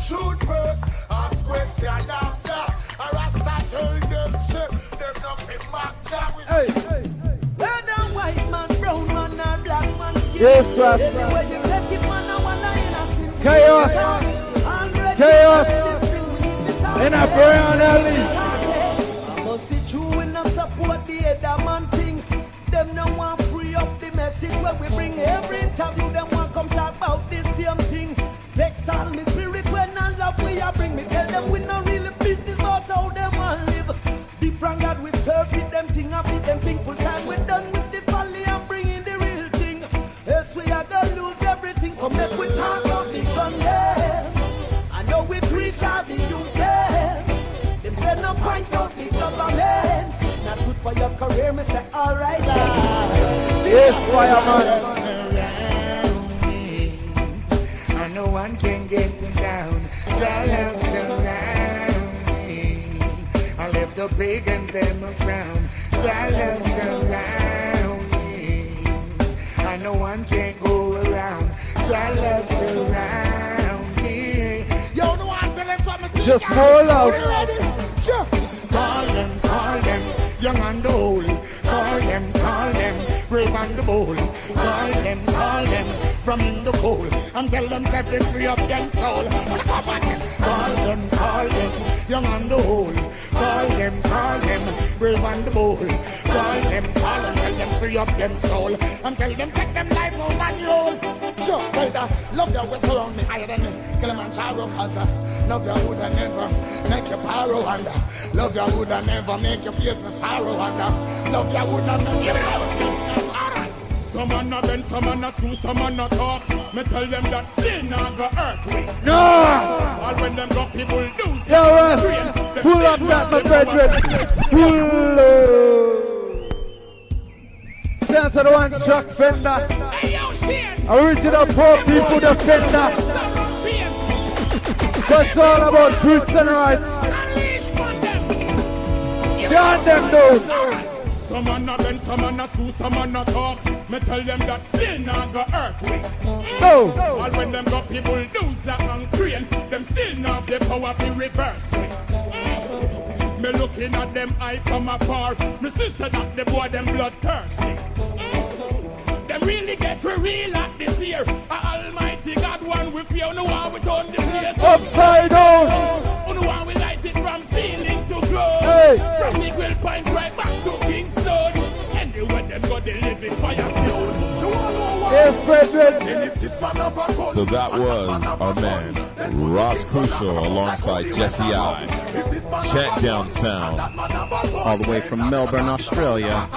shoot first, ask question after. A Rasta tell them say, them nothing matter with. Hey, hey, hey. They're the white man, brown man, and black man skin. Yes, Rasta. Chaos. Chaos in a Brown Alley. I must see true and not support the other man thing. Them no one free up the message when we bring every interview. Them one come talk about this same thing. Vex all me spirit when I love we I bring me. Tell them we not really business about how them want live. The prank God we serve with them thing. I beat them thing full time. We done with the folly and bring in the real thing. Else we are gonna lose everything. Come make we talk about the Sunday. Them said no point out the government. It's not good for your career, me say alright. Yes, fireman. And no one can get me down. Jah loves around me. I left the big and them around. Jah loves around me. And no one can go around. Jah loves around. Just call out. Call them, call them, young and old. Call them, call them, brave and bold. Call them, call them, from in the cold. And tell them that they free up their soul. Come on, call them, call them, young and old. Call them, call them, brave and bold. Call them, call them, tell them free up their soul. And tell them take them life over and roll. Sure, brother, love your whistle on me higher than me. Kilimanjaro, cause love your hood and never make your pyro under. Love your hood and never make your face no sorrow under. Love your hood and never give it out. Some are not bend, some are not screw, some are not talk. Me tell them that sin not go earthquake. No! All when them got people lose. Yo, us! Pull up that, my brethren! Pull up! Sound to the one truck fender. Hey, yo, shit! Original poor people defender. That's all about truths and rights. Chant them down. Some are not bend, some are not screw, some are not talk. Me tell them that still not go earthquake. No. All when them got people lose that and crane, them still not the power to reverse it. Me looking at them eye from afar. Me see that the boy them bloodthirsty. Them really get for real at this year. Almighty God, one with you, no one with on this year. Upside down. No one will light it from ceiling to glow. Hey. From Miguel Pines right back to Kingston. Anyway, them got the living fire stone. Yes, brethren. So that was our man, Ross Crucial, alongside Jesse I. Chant Down Sound. All the way from Melbourne, Australia.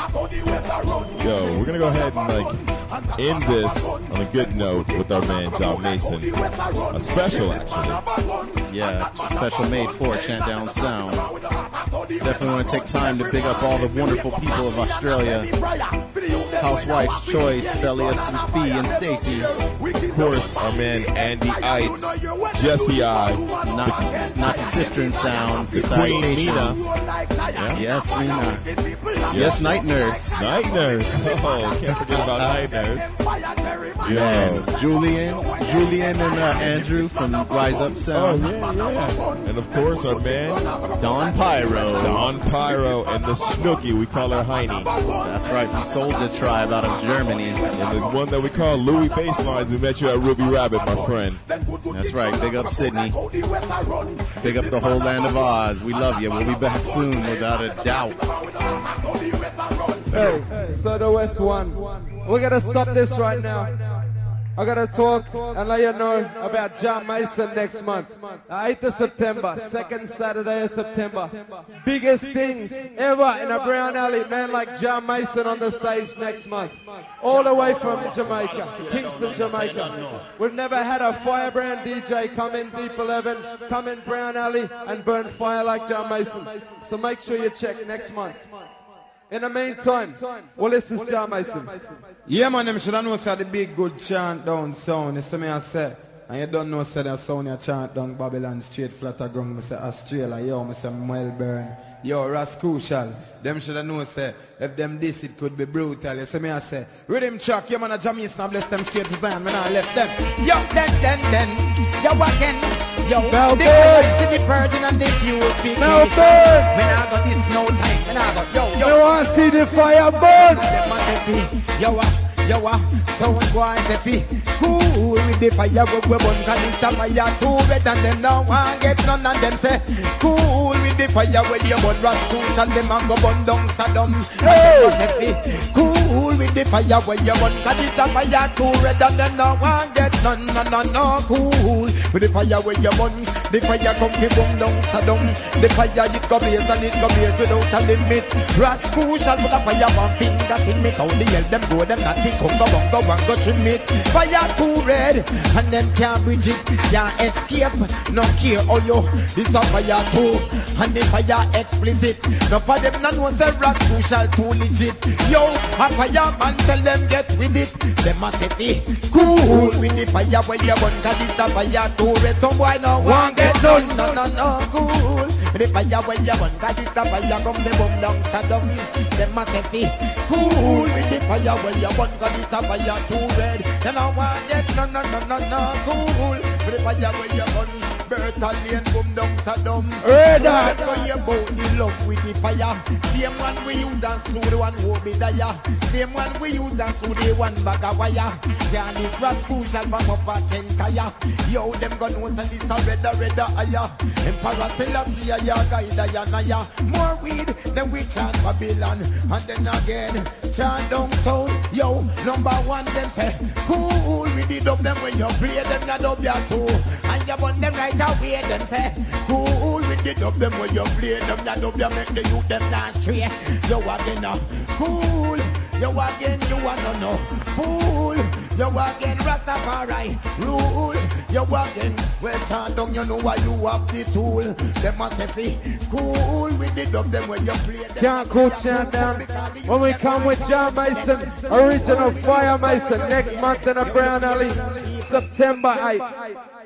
Yo, we're going to go ahead and like end this on a good note with our man, Jah Mason. A special, actually. Yeah, special made for Chant Down Sound. Definitely want to take time to big up all the wonderful people of Australia. Housewife's Choice, Felius and Fee and Stacy. Of course, our man Andy Ites, Jesse I, Naughty, Naughty Sister and Sound, the Queen Nina. Yeah. Yes, Nina. Yeah. Yes, Night Nurse. Night Nurse. Oh, can't forget about Night Nurse. Yeah. Julian, Julian and uh, Andrew from Rise Up Sound. Oh, yeah, yeah. And, of course, our man, Don Pyro. Don Pyro and the Snooki. We call her Heine. That's right, from Soldier Tribe out of Germany. And the one that we call Louis Baselines. We met you at Ruby Rabbit, my friend. That's right. Big up Sydney. Big up the whole land of Oz. We love you. We'll be back soon, without a doubt. Hey, hey. So the West One. We're going to stop this right now. I gotta talk and let you know about Jah Mason next month, the eighth of September, second Saturday of September. Biggest things ever in a Brown Alley, man like Jah Mason on the stage next month. All the way from Jamaica, Kingston, Jamaica. We've never had a firebrand D J come in Deep eleven, come in Brown Alley and burn fire like Jah Mason. So make sure you check next month. In the meantime, well, this is Jah Mason. Yeah, man, them should have known the big good Chant Down Sound. It's something I say. And you don't know say the sound you chant down Babylon straight flat aground. I say Australia, yo, I say Melbourne, yo, Ross Crucial. Them should have known say, if them this, it could be brutal. You see me, I say, rhythm track, yeah, man, a Jah Mason, I bless them straight to Zion, man, I left them. Yo, them, them, them, yo, again. Yo, Melbourne. This is the virgin and this new big nation. When I got this no time, when I got yo, yo. You want to see the fire burn? Yo, yo, so we go and see. Cool with the fire, we we burn. 'Cause it's a fire too red and them now I get none and them say. Cool with the fire, we you burn. Ross Crucial, them a go burn down Saddam. Cool with the fire, we you burn. 'Cause it's a fire too red and them now I get none, none, none, none. Cool with the fire, we you. The fire come to boom down, Saddam. The fire it go blaze and it go blaze without a limit. Ross Crucial put a fire one finger in me. How the hell them go, them not think go bongo and go trim it. Fire too red and them can't bridge it, can't escape. No care all you, it's a fire too. And the fire explicit. No for them none was a Ross Crucial too legit. Yo, a fireman tell them get with it. Them a say eh, cool with the fire where you burn. 'Cause it's a fire too red. Some boy no one get done, no, no, no, cool. The fire where you burn, 'cause it's a fire come the bomb down Saddam. Them a say cool with the fire where you burn, 'cause it's a fire too red. You know one get done, no, no, no, no, cool. The fire where you burn, Bertha Lane bomb down Saddam. Red on. So you bout the love with the fire. Same one we use and slew the one who be dire. Same one we use and slew the one bag of wire. Can this Ross Crucial pop up a ten tire? Yo, them gun was. And it's a redder, redder, higher. Emperor Selassie, your guide, your naya. More weed than we chant Babylon. And then again, Chant Down Sound. Yo, number one, them say, cool. We did up them when you play them, you dub your two. And you burn them right away, them say, cool. We did up them when you play them, you dub your make the youth them not straight. Yo, again, uh, cool. Yo, again, you wanna know, fool. Yo, again, Rastafari, rule. Yo, again, well, Chant Down, you know why you have the tool. Them must say, cool, we did up them when you play them. Can't cool Chant Down. When we come with Jah Mason, original Fire Mason, next month in a Brown Alley, September eighth.